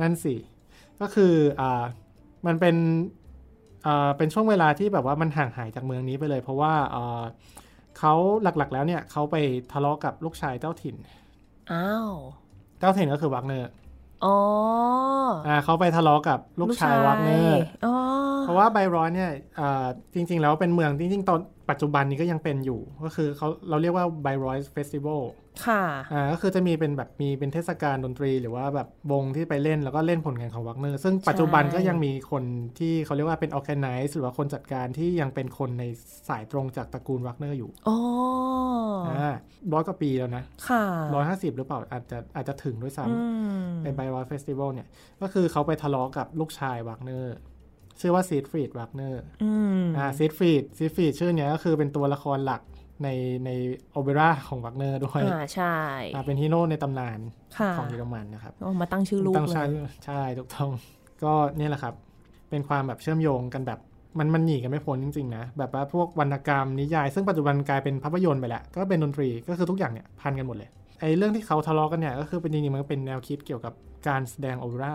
นั่นสิก็คืออ่ามันเป็นอ่าเป็นช่วงเวลาที่แบบว่ามันห่างหายจากเมืองนี้ไปเลยเพราะว่าอ่าเขาหลักๆแล้วเนี่ยเขาไปทะเลาะ ก, กับลูกชายเจ้าถิ่นอ้าวเจ้าถิ่นก็คือวากเนอร์อ๋ออ่าเขาไปทะเลาะ ก, กับลูกชายวากเนอร์อ๋อเพราะว่าไบรอยเนี่ยจริงๆแล้วเป็นเมืองจริงๆตอนปัจจุบันนี้ก็ยังเป็นอยู่ก็คือเขาเราเรียกว่าไบรอยเฟสติวัลค่ะอ่าก็คือจะมีเป็นแบบมีเป็นเทศกาลดนตรีหรือว่าแบบวงที่ไปเล่นแล้วก็เล่นผลงานของวากเนอร์ซึ่งปัจจุบันก็ยังมีคนที่เขาเรียกว่าเป็นออร์แกไนซ์หรือว่าคนจัดการที่ยังเป็นคนในสายตรงจากตระกูลวากเนอร์อยู่อ๋ออ่าร้อยกว่าปีแล้วนะค่ะร้อยห้าสิบหรือเปล่าอาจจะอาจจะถึงด้วยซ้ำเป็นไบรอยเฟสติวัลเนี่ยก็คือเขาไปทะเลาะ ก, กับลูกชายวากเนอร์ชื่อว่าซีดฟรีดวากเนอร์อ่าซีดฟรีดซีดฟรีดชื่อเนี้ยก็คือเป็นตัวละครหลัก ในในโอเปร่าของวากเนอร์ด้วยอ่าใช่เป็นฮีโร่ในตำนานของเยอรมันนะครับมาตั้งชื่อลูกเลยใช่ถูกต้องก็นี่แหละครับเป็นความแบบเชื่อมโยงกันแบบมันมันหนีกันไม่พ้นจริงๆนะแบบว่าพวกวรรณกรรมนิยายซึ่งปัจจุบันกลายเป็นภาพยนตร์ไปแล้วก็เป็นดนตรีก็คือทุกอย่างเนี่ยพันกันหมดเลยไอ้เรื่องที่เขาทะเลาะกันเนี่ยก็คือเป็นจริงๆมันเป็นแนวคิดเกี่ยวกับการแสดงโอเปร่า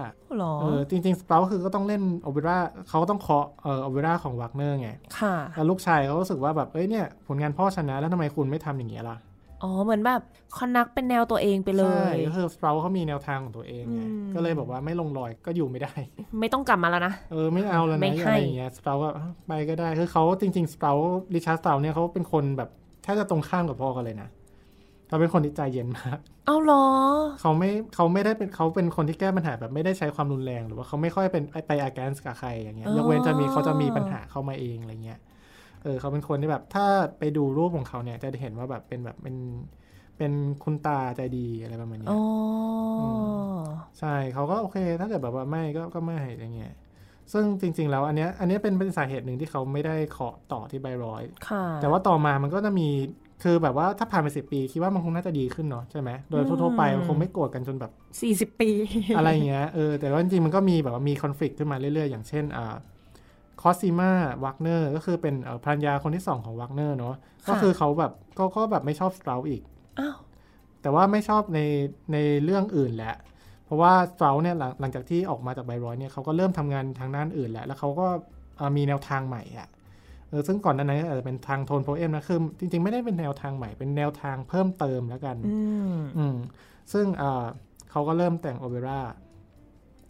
เออจริงๆสเปาคือก็ต้องเล่นโอเปร่าเขาก็ต้องเคาะเออโอเปร่าของวากเนอร์ไงค่ะแล้วลูกชายเขาก็รู้สึกว่าแบบเอ้ยเนี่ยผลงานพ่อชนะแล้วทำไมคุณไม่ทำอย่างเงี้ยล่ะอ๋อเหมือนแบบคอนนักเป็นแนวตัวเองไปเลยใช่ก็คือสเปาเขามีแนวทางของตัวเองไงก็เลยบอกว่าไม่ลงรอยก็อยู่ไม่ได้ไม่ต้องกลับมาแล้วนะเออไม่เอาแล้วนะอะไรอย่างเงี้ยสเปาก็ไปก็ได้คือเขาจริงๆสเปาริชาร์ดสเปาเนี่ยเขาเป็นคนแบบแทบจะตรงข้ามกับพ่อกันเลยนะเขาเป็นคนที่ใจเย็นมากเอาเหรอเขาไม่เขาไม่ได้เป็นเขาเป็นคนที่แก้ปัญหาแบบไม่ได้ใช้ความรุนแรงหรือว่าเขาไม่ค่อยเป็นไป against กับใครอย่างเงี้ยยกเว้นจะมีเขาจะมีปัญหาเข้ามาเองอะไรเงี้ยเออเขาเป็นคนที่แบบถ้าไปดูรูปของเขาเนี่ยจะเห็นว่าแบบเป็นแบบเป็นเป็นคุณตาใจดีอะไรประมาณนี้อ๋อใช่เขาก็โอเคถ้าเกิดแบบว่าไม่ก็ก็ไม่อะไรเงี้ยซึ่งจริงๆแล้วอันเนี้ยอันเนี้ยเป็นเป็นสาเหตุหนึ่งที่เขาไม่ได้ขอต่อที่ไบรอยท์แต่ว่าต่อมามันก็จะมีคือแบบว่าถ้าผ่านไปสิบปีคิดว่ามันคงน่าจะดีขึ้นเนาะใช่ไหมโดยทั่วๆไปมันคงไม่โกรธกันจนแบบสี่สิบปีอะไรอย่างเงี้ยเออแต่ว่าจริงๆมันก็มีแบบว่ามีคอนฟลิกต์ขึ้นมาเรื่อยๆอย่างเช่นอ่าคอสซิม่าวักเนอร์ก็คือเป็นภรรยาคนที่สองของวักเนอร์เนาะก็คือเขาแบบเขาก็แบบไม่ชอบสเตลอีกอ้าวแต่ว่าไม่ชอบในในเรื่องอื่นแหละเพราะว่าสเตลเนี่ยหลังจากที่ออกมาจากไบรอยท์เนี่ยเขาก็เริ่มทำงานทางด้านอื่นแหละแล้วเขาก็มีแนวทางใหม่อะเออซึ่งก่อนนั้นอาจจะเป็นทางโทนโพเอมนะคือจริงๆไม่ได้เป็นแนวทางใหม่เป็นแนวทางเพิ่มเติมแล้วกันอืมซึ่งอ่าเขาก็เริ่มแต่งโอเปร่า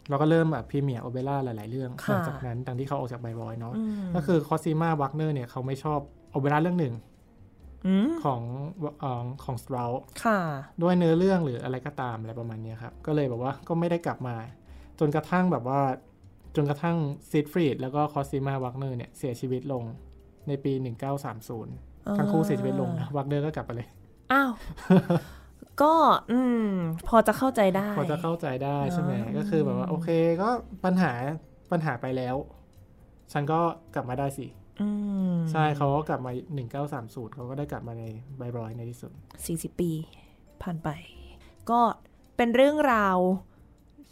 แล้วก็เริ่มแบบพรีเมียร์โอเปร่าหลายๆเรื่องหลังจากนั้นตั้งที่เขาออกจากไบรอยท์เนาะก็คือคอสซิม่าวักเนอร์เนี่ยเขาไม่ชอบโอเปร่าเรื่องหนึ่งของของสตราส์ด้วยเนื้อเรื่องหรืออะไรก็ตามอะไรประมาณนี้ครับก็เลยแบบว่าก็ไม่ได้กลับมาจนกระทั่งแบบว่าจนกระทั่งซีดฟรีดแล้วก็คอสซิม่าวักเนอร์เนี่ยเสียชีวิตลงในปีหนึ่งพันเก้าร้อยสามสิบทั้งคู่เสียชีวิตลงนะวักเนอร์ก็กลับไปเลยอ้าว ก็อืมพอจะเข้าใจได้พอจะเข้าใจได้ใช่ไหมก็คือแบบว่าโอเคก็ปัญหาปัญหาไปแล้วฉันก็กลับมาได้สิใช่เขาก็กลับมาหนึ่งพันเก้าร้อยสามสิบเขาก็ได้กลับมาในไบรอยท์ในที่สุดสี่สิบปีผ่านไปก็เป็นเรื่องราว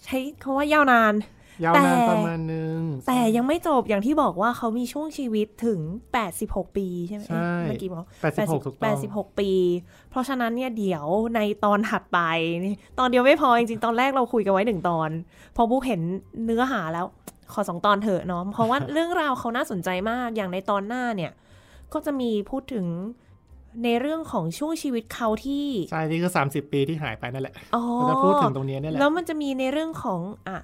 ใช้คำว่ายาวนานยาวนานประมาณนึงแต่ยังไม่จบอย่างที่บอกว่าเขามีช่วงชีวิตถึงแปดสิบหกปีใช่ไหมใช่เมื่อกี้บอกแปดสิบหกถูกต้องแปดสิบหกปีเพราะฉะนั้นเนี่ยเดี๋ยวในตอนถัดไปตอนเดียวไม่พอจริงๆตอนแรกเราคุยกันไว้หนึ่งตอนพอบุ๊กเห็นเนื้อหาแล้วขอสองตอนเถอะเนาะเพราะว่าเรื่องราวเขาน่าสนใจมากอย่างในตอนหน้าเนี่ยก็จะมีพูดถึงในเรื่องของช่วงชีวิตเขาที่ใช่ที่คือสามสิบปีที่หายไปนั่นแหละเราจะพูดถึงตรงนี้นี่แหละแล้วมันจะมีในเรื่องของอะ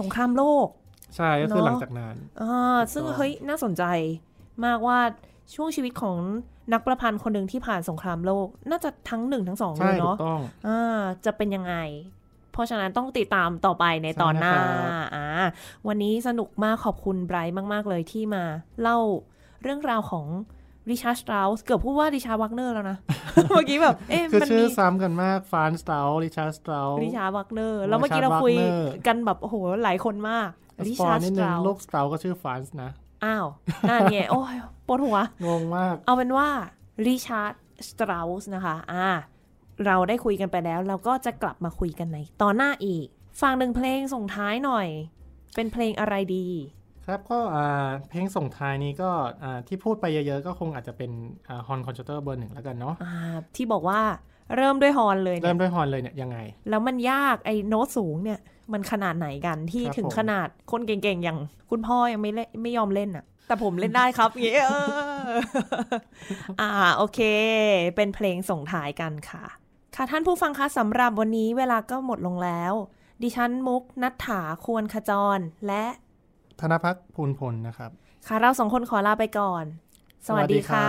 สงครามโลกใช่ก็คือหลังจากนั้นอ่าซึ่งเฮ้ยน่าสนใจมากว่าช่วงชีวิตของนักประพันธ์คนหนึ่งที่ผ่านสงครามโลกน่าจะทั้งหนึ่งทั้งสองเลยเนาะอ่าจะเป็นยังไงเพราะฉะนั้นต้องติดตามต่อไปในตอนหน้าอ่าวันนี้สนุกมากขอบคุณไบรท์มากๆเลยที่มาเล่าเรื่องราวของริชาร์ด สเตราส์เกือบพูดว่าริชาร์ด วักเนอร์แล้วนะเมื่อกี้แบบเอ๊ะมันชื่อซ้ำกันมากฟรานซ์ สเตราส์ริชาร์ด สเตราส์ริชาร์ด วักเนอร์แล้วเมื่อกี้เราคุยกันแบบโอ้โหหลายคนมากริชาร์ด สเตราส์โลกสเตราส์ก็ชื่อฟรานซ์นะอ้าวนั่นไงโอ้ยปวดหัวงงมากเอาเป็นว่าริชาร์ด สเตราส์นะคะอ่าเราได้คุยกันไปแล้วเราก็จะกลับมาคุยกันในตอนหน้าอีกฟังหนึ่งเพลงส่งท้ายหน่อยเป็นเพลงอะไรดีครับก็เพลงส่งท้ายนี้ก็ที่พูดไปเยอะๆก็คงอาจจะเป็นฮอร์นคอนแชร์โตเบอร์หนึ่งแล้วกันเนาะที่บอกว่าเริ่มด้วยฮอร์นเลยเริ่มด้วยฮอร์นเลยเนี่ยยังไงแล้วมันยากไอ้โน้ตสูงเนี่ยมันขนาดไหนกันที่ถึงขนาดคนเก่งๆอย่างคุณพ่อยังไม่ไม่ยอมเล่นอ่ะแต่ผมเล่นได้ครับอย่างเงี้ยอ่าโอเคเป็นเพลงส่งท้ายกันค่ะค่ะท่านผู้ฟังคะสำหรับวันนี้เวลาก็หมดลงแล้วดิฉันมุกณัฐฐาควรขจรและธนภัทรภูลผลนะครับค่ะเราสองคนขอลาไปก่อนสวัสดีค่ะ